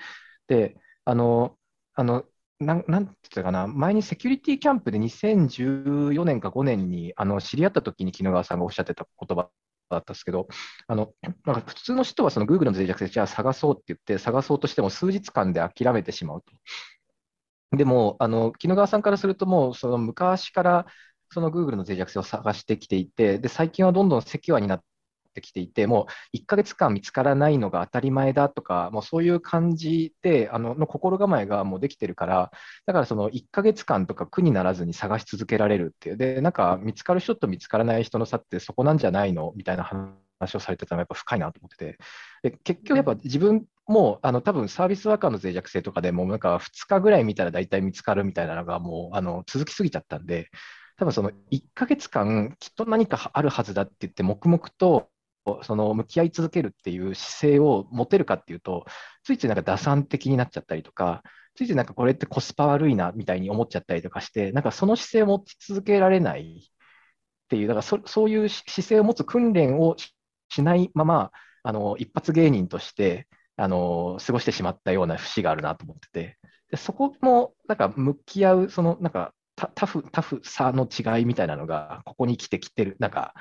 でなんて言ったかな前にセキュリティキャンプで2014年か5年に知り合った時に絹川さんがおっしゃってた言葉だったんですけどなんか普通の人はその Google の脆弱性じゃあ探そうって言って探そうとしても数日間で諦めてしまうと。でも絹川さんからするともうその昔からその Google の脆弱性を探してきていてで最近はどんどんセキュアになってってきていて、もう1ヶ月間見つからないのが当たり前だとか、もうそういう感じでの心構えがもうできてるから、だからその1ヶ月間とか苦にならずに探し続けられるっていう、で、なんか見つかる人と見つからない人の差ってそこなんじゃないのみたいな話をされてたのはやっぱ深いなと思ってて、で結局やっぱ自分も多分サービスワーカーの脆弱性とかでもうなんか2日ぐらい見たら大体見つかるみたいなのがもう続きすぎちゃったんで、多分その1ヶ月間きっと何かあるはずだって言って黙々とその向き合い続けるっていう姿勢を持てるかっていうと、ついついなんか打算的になっちゃったりとか、ついついなんかこれってコスパ悪いなみたいに思っちゃったりとかして、なんかその姿勢を持ち続けられないっていう、だからそういう姿勢を持つ訓練をしないまま一発芸人として過ごしてしまったような節があるなと思ってて、でそこもなんか向き合うそのなんかタフさの違いみたいなのがここに来てきてる、なんか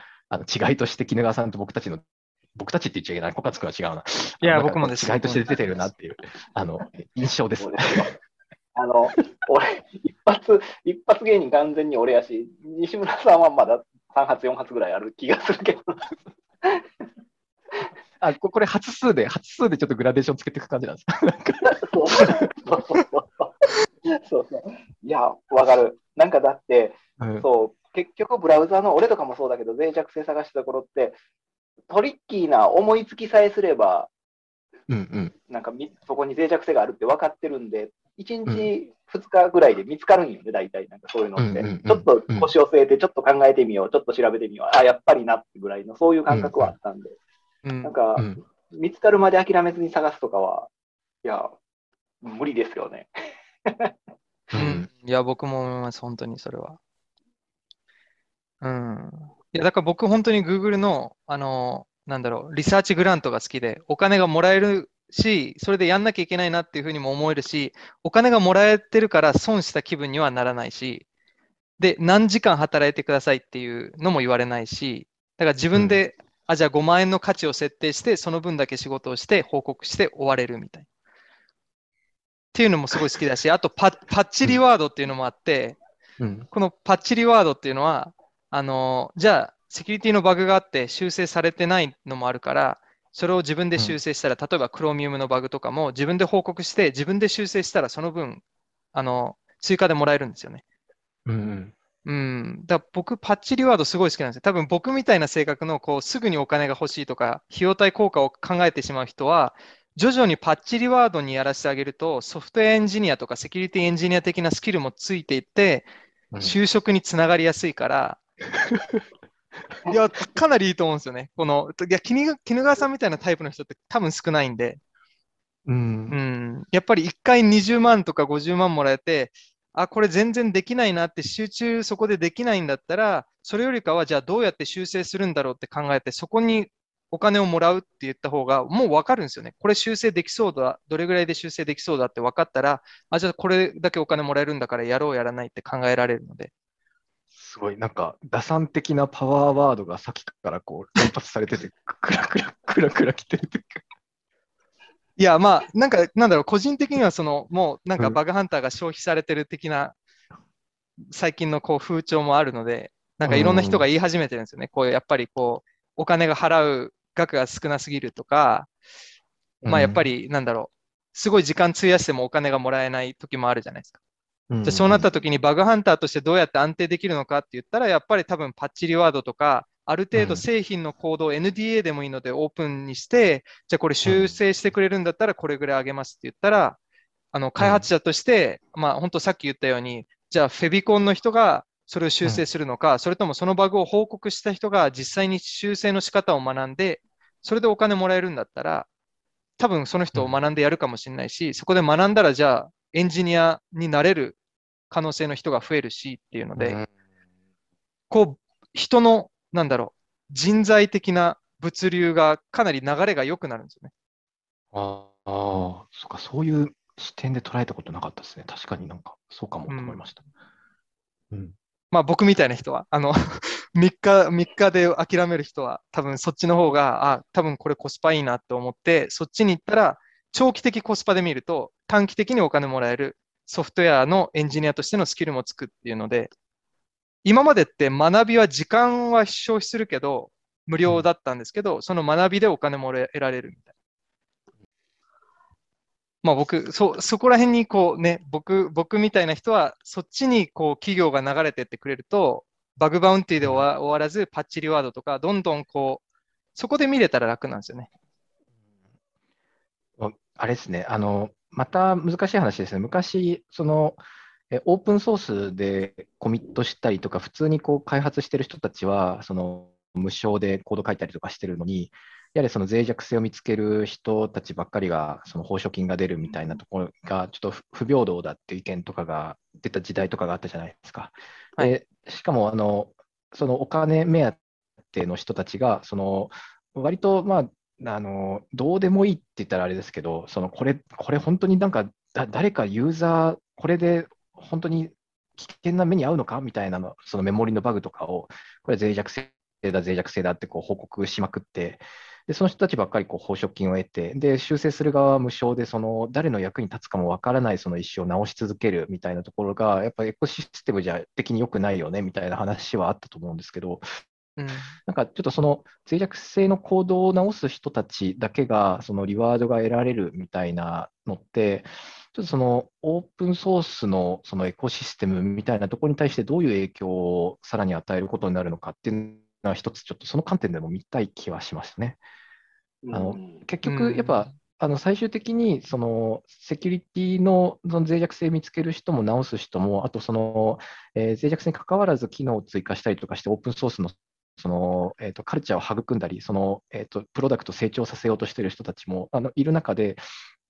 違いとして絹川さんと僕たちって言っちゃいけない、小勝君は違うな。いや僕もです。違いとして出てるなっていう印象です。俺一発芸人完全に俺やし、西村さんはまだ3発4発ぐらいある気がするけど。あ、これ発数でちょっとグラデーションつけていく感じなんですか。そうそう。いやわかる。なんかだって、うん、そう結局ブラウザの俺とかもそうだけど脆弱性探したところってトリッキーな思いつきさえすれば、うんうん、なんかそこに脆弱性があるって分かってるんで1日2日ぐらいで見つかるんよね、大体なんかそういうのって、うんうんうん、ちょっと腰を据えてちょっと考えてみよう、ちょっと調べてみよう、あやっぱりなってぐらいのそういう感覚はあったんで、うん、なんか、うん、見つかるまで諦めずに探すとかはいや無理ですよね。うん、いや僕も思います、本当にそれは。うん、いやだから僕本当に Google のなんだろうリサーチグラントが好きで、お金がもらえるし、それでやんなきゃいけないなっていうふうにも思えるし、お金がもらえてるから損した気分にはならないし、で何時間働いてくださいっていうのも言われないし、だから自分で、うん、あじゃあ5万円の価値を設定してその分だけ仕事をして報告して終われるみたいなっていうのもすごい好きだし、あとパッチリワードっていうのもあって、うん、このパッチリワードっていうのはじゃあセキュリティのバグがあって修正されてないのもあるから、それを自分で修正したら、例えば Chromium のバグとかも自分で報告して自分で修正したらその分追加でもらえるんですよね。うん、うん、だから僕パッチリワードすごい好きなんですよ。多分僕みたいな性格のすぐにお金が欲しいとか費用対効果を考えてしまう人は徐々にパッチリワードにやらせてあげると、ソフトウェアエンジニアとかセキュリティエンジニア的なスキルもついていって就職につながりやすいから、いやかなりいいと思うんですよね。いや絹川さんみたいなタイプの人って多分少ないんで、うんうん、やっぱり1回20万とか50万もらえて、あこれ全然できないなって集中そこでできないんだったら、それよりかはじゃあどうやって修正するんだろうって考えてそこにお金をもらうって言った方がもう分かるんですよね。これ修正できそうだ、どれぐらいで修正できそうだって分かったら、あじゃあこれだけお金もらえるんだからやろうやらないって考えられるので、すごいなんか打算的なパワーワードがさっきから連発されててクラクラ来てるというか、いやまあなんだろう、個人的にはもうなんかバグハンターが消費されてる的な最近の風潮もあるので、なんかいろんな人が言い始めてるんですよね。やっぱりお金が払う額が少なすぎるとか、まあやっぱりなんだろう、すごい時間費やしてもお金がもらえない時もあるじゃないですか。じゃそうなった時にバグハンターとしてどうやって安定できるのかって言ったら、やっぱり多分パッチリワードとかある程度製品のコードを NDA でもいいのでオープンにして、じゃあこれ修正してくれるんだったらこれぐらい上げますって言ったら、開発者として、まあ本当さっき言ったように、じゃあフェビコンの人がそれを修正するのか、それともそのバグを報告した人が実際に修正の仕方を学んでそれでお金もらえるんだったら、多分その人を学んでやるかもしれないし、そこで学んだらじゃあエンジニアになれる可能性の人が増えるしっていうので、人のなんだろう人材的な物流がかなり流れが良くなるんですよね。ああ、そっか、そういう視点で捉えたことなかったですね。確かになんかそうかもと思いました。うん。まあ僕みたいな人は3日で諦める人は多分そっちの方が多分これコスパいいなと思ってそっちに行ったら。長期的コスパで見ると短期的にお金もらえるソフトウェアのエンジニアとしてのスキルもつくっていうので、今までって学びは時間は消費するけど無料だったんですけど、その学びでお金も得られるみたいな。まあ僕、そこら辺にこうね、僕みたいな人は、そっちにこう企業が流れてってくれると、バグバウンティで終わらず、パッチリワードとか、どんどんこう、そこで見れたら楽なんですよね。あれですね、また難しい話ですね。昔、その、オープンソースでコミットしたりとか、普通にこう開発してる人たちは、その無償でコード書いたりとかしてるのに、やはりその脆弱性を見つける人たちばっかりが、その報奨金が出るみたいなところが、ちょっと不平等だっていう意見とかが出た時代とかがあったじゃないですか。はい、でしかもそのお金目当ての人たちが、その割と、まあ、どうでもいいって言ったらあれですけど、そのこれ本当になんか誰かユーザー、これで本当に危険な目に遭うのかみたいなの、そのメモリのバグとかを、これ脆弱性だってこう報告しまくって、でその人たちばっかりこう報奨金を得て、で修正する側は無償で、その誰の役に立つかもわからないその一生を直し続けるみたいなところが、やっぱりエコシステムじゃ的に良くないよねみたいな話はあったと思うんですけど、なんかちょっとその脆弱性の行動を直す人たちだけがそのリワードが得られるみたいなのって、ちょっとそのオープンソースのそのエコシステムみたいなところに対してどういう影響をさらに与えることになるのかっていうのは一つちょっとその観点でも見たい気はしましたね。結局やっぱ最終的にそのセキュリティの脆弱性見つける人も直す人も、あとその脆弱性に関わらず機能を追加したりとかしてオープンソースのそのカルチャーを育んだり、そのプロダクトを成長させようとしている人たちもいる中で、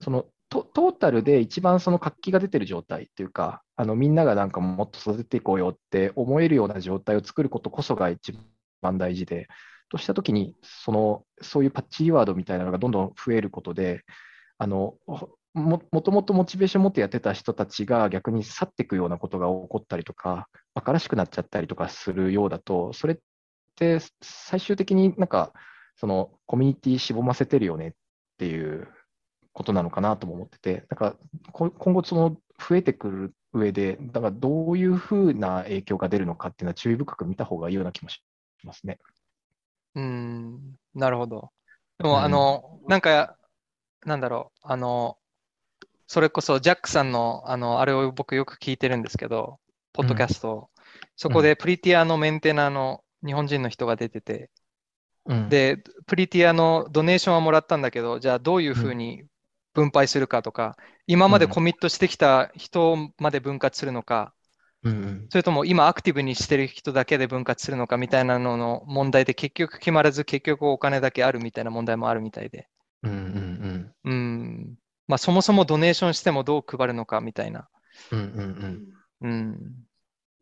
そのトータルで一番その活気が出てる状態というか、みんながなんかもっと育てていこうよって思えるような状態を作ることこそが一番大事で、としたときにそういうパッチリワードみたいなのがどんどん増えることで、もともとモチベーション持ってやってた人たちが逆に去っていくようなことが起こったりとか、馬鹿らしくなっちゃったりとかするようだと、それってで最終的になんかそのコミュニティしぼませてるよねっていうことなのかなとも思ってて、なんか今後その増えてくる上で、だからどういうふうな影響が出るのかっていうのは注意深く見た方がいいような気もしますね。なるほど。でもなんかなんだろう、それこそジャックさんのあれを僕よく聞いてるんですけど、ポッドキャストを、そこでプリティアのメンテナーの日本人の人が出てて、でプリティアのドネーションはもらったんだけど、じゃあどういうふうに分配するかとか、今までコミットしてきた人まで分割するのか、それとも今アクティブにしてる人だけで分割するのかみたいなのの問題で、結局決まらず、結局お金だけあるみたいな問題もあるみたいで、まあそもそもドネーションしてもどう配るのかみたいな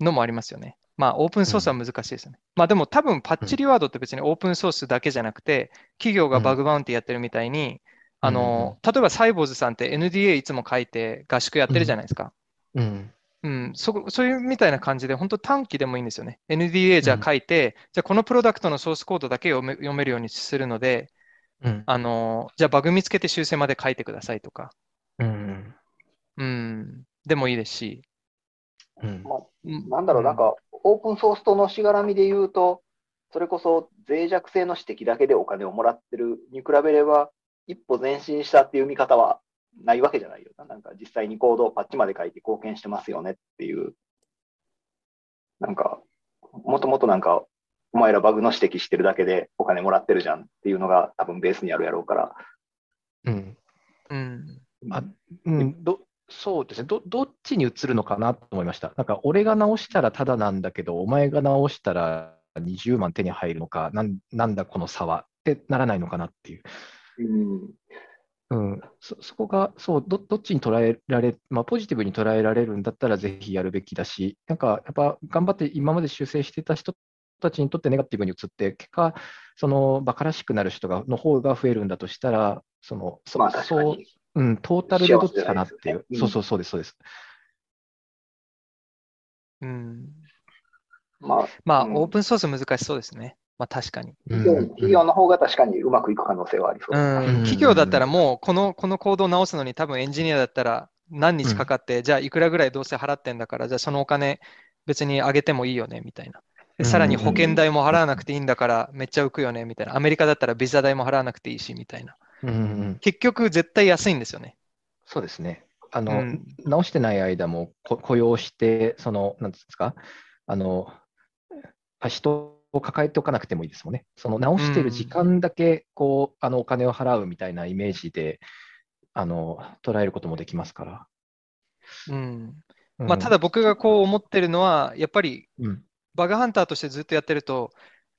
のもありますよね。まあ、オープンソースは難しいですよね。まあ、でも多分、パッチリワードって別にオープンソースだけじゃなくて、企業がバグバウンティやってるみたいに、例えばサイボーズさんって NDA いつも書いて合宿やってるじゃないですか。そういうみたいな感じで、本当短期でもいいんですよね。NDA じゃ書いて、じゃあこのプロダクトのソースコードだけ読めるようにするので、じゃあバグ見つけて修正まで書いてくださいとか。でもいいですし。なんだろう、なんかオープンソースとのしがらみで言うと、それこそ脆弱性の指摘だけでお金をもらってるに比べれば、一歩前進したっていう見方はないわけじゃないよな。なんか実際にコードをパッチまで書いて貢献してますよねっていう、なんかもともとなんかお前らバグの指摘してるだけでお金もらってるじゃんっていうのが多分ベースにあるやろうから。そうですね、どっちに移るのかなと思いました。なんか俺が直したらただなんだけど、お前が直したら20万手に入るのか、なんだこの差はってならないのかなっていう。そこがどっちに捉えられ、まあ、ポジティブに捉えられるんだったらぜひやるべきだし、なんかやっぱ頑張って今まで修正してた人たちにとってネガティブに移って、結果、その馬鹿らしくなる人の方が増えるんだとしたら、トータルでどっちかなっていう。そうです。オープンソース難しそうですね。まあ確かに。企業の方が確かにうまくいく可能性はありそう。企業だったらもうこのコードを直すのに多分エンジニアだったら何日かかって、じゃあいくらぐらいどうせ払ってんだから、じゃあそのお金別にあげてもいいよねみたいな。さらに保険代も払わなくていいんだからめっちゃ浮くよねみたいな。アメリカだったらビザ代も払わなくていいしみたいな。うんうん、結局絶対安いんですよね。そうですね。直してない間も雇用して、その、なんですか、人を抱えておかなくてもいいですもんね。その直してる時間だけこう、お金を払うみたいなイメージで捉えることもできますから。うんまあ、ただ僕がこう思ってるのは、やっぱりバグハンターとしてずっとやってると、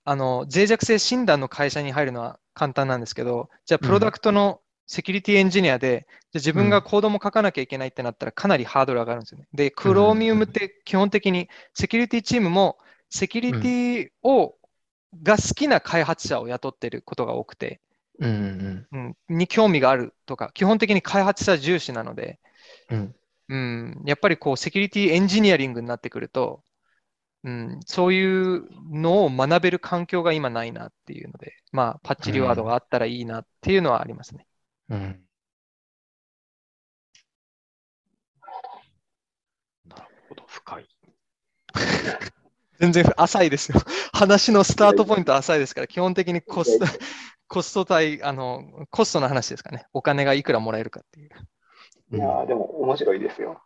脆弱性診断の会社に入るのは簡単なんですけど、じゃあプロダクトのセキュリティエンジニアで、じゃあ自分がコードも書かなきゃいけないってなったらかなりハードル上がるんですよね。で、Chromium って基本的にセキュリティチームもセキュリティが好きな開発者を雇ってることが多くて、に興味があるとか、基本的に開発者重視なので、やっぱりこうセキュリティエンジニアリングになってくると、そういうのを学べる環境が今ないなっていうので、まあ、パッチリワードがあったらいいなっていうのはありますね。なるほど、深い。全然浅いですよ。話のスタートポイント浅いですから、基本的にコストの話ですかね。お金がいくらもらえるかっていう。いやーでも面白いですよ。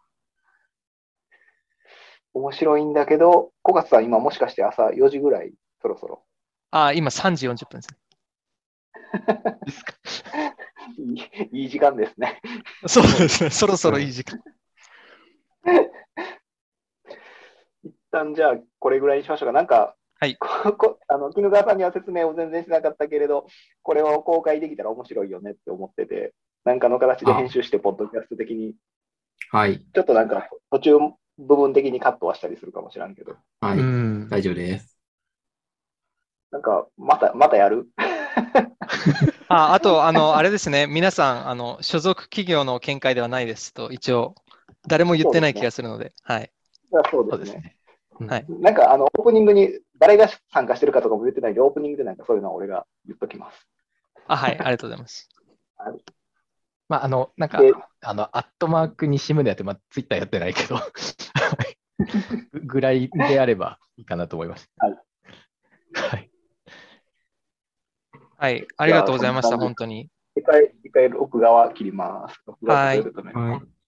面白いんだけど、小勝さん、今もしかして朝4時ぐらい、そろそろ。今3時40分ですね。いい時間ですね。そうですね、そろそろいい時間。一旦じゃあ、これぐらいにしましょうか。なんか、絹川さんには説明を全然しなかったけれど、これを公開できたら面白いよねって思ってて。なんかの形で編集して、ポッドキャスト的に、ちょっとなんか途中部分的にカットはしたりするかもしれんけど、大丈夫です。なんか、またやるあと、あれですね、皆さん所属企業の見解ではないですと、一応、誰も言ってない気がするので、そうですね。なんか、オープニングに誰が参加してるかとかも言ってないんで、オープニングでなんかそういうのは俺が言っときます。ありがとうございます。まあ、なんか、アットマーク西村やって、ツイッターやってないけどぐらいであればいいかなと思います。ありがとうございました、本当に。一回、録画は切ります。はい。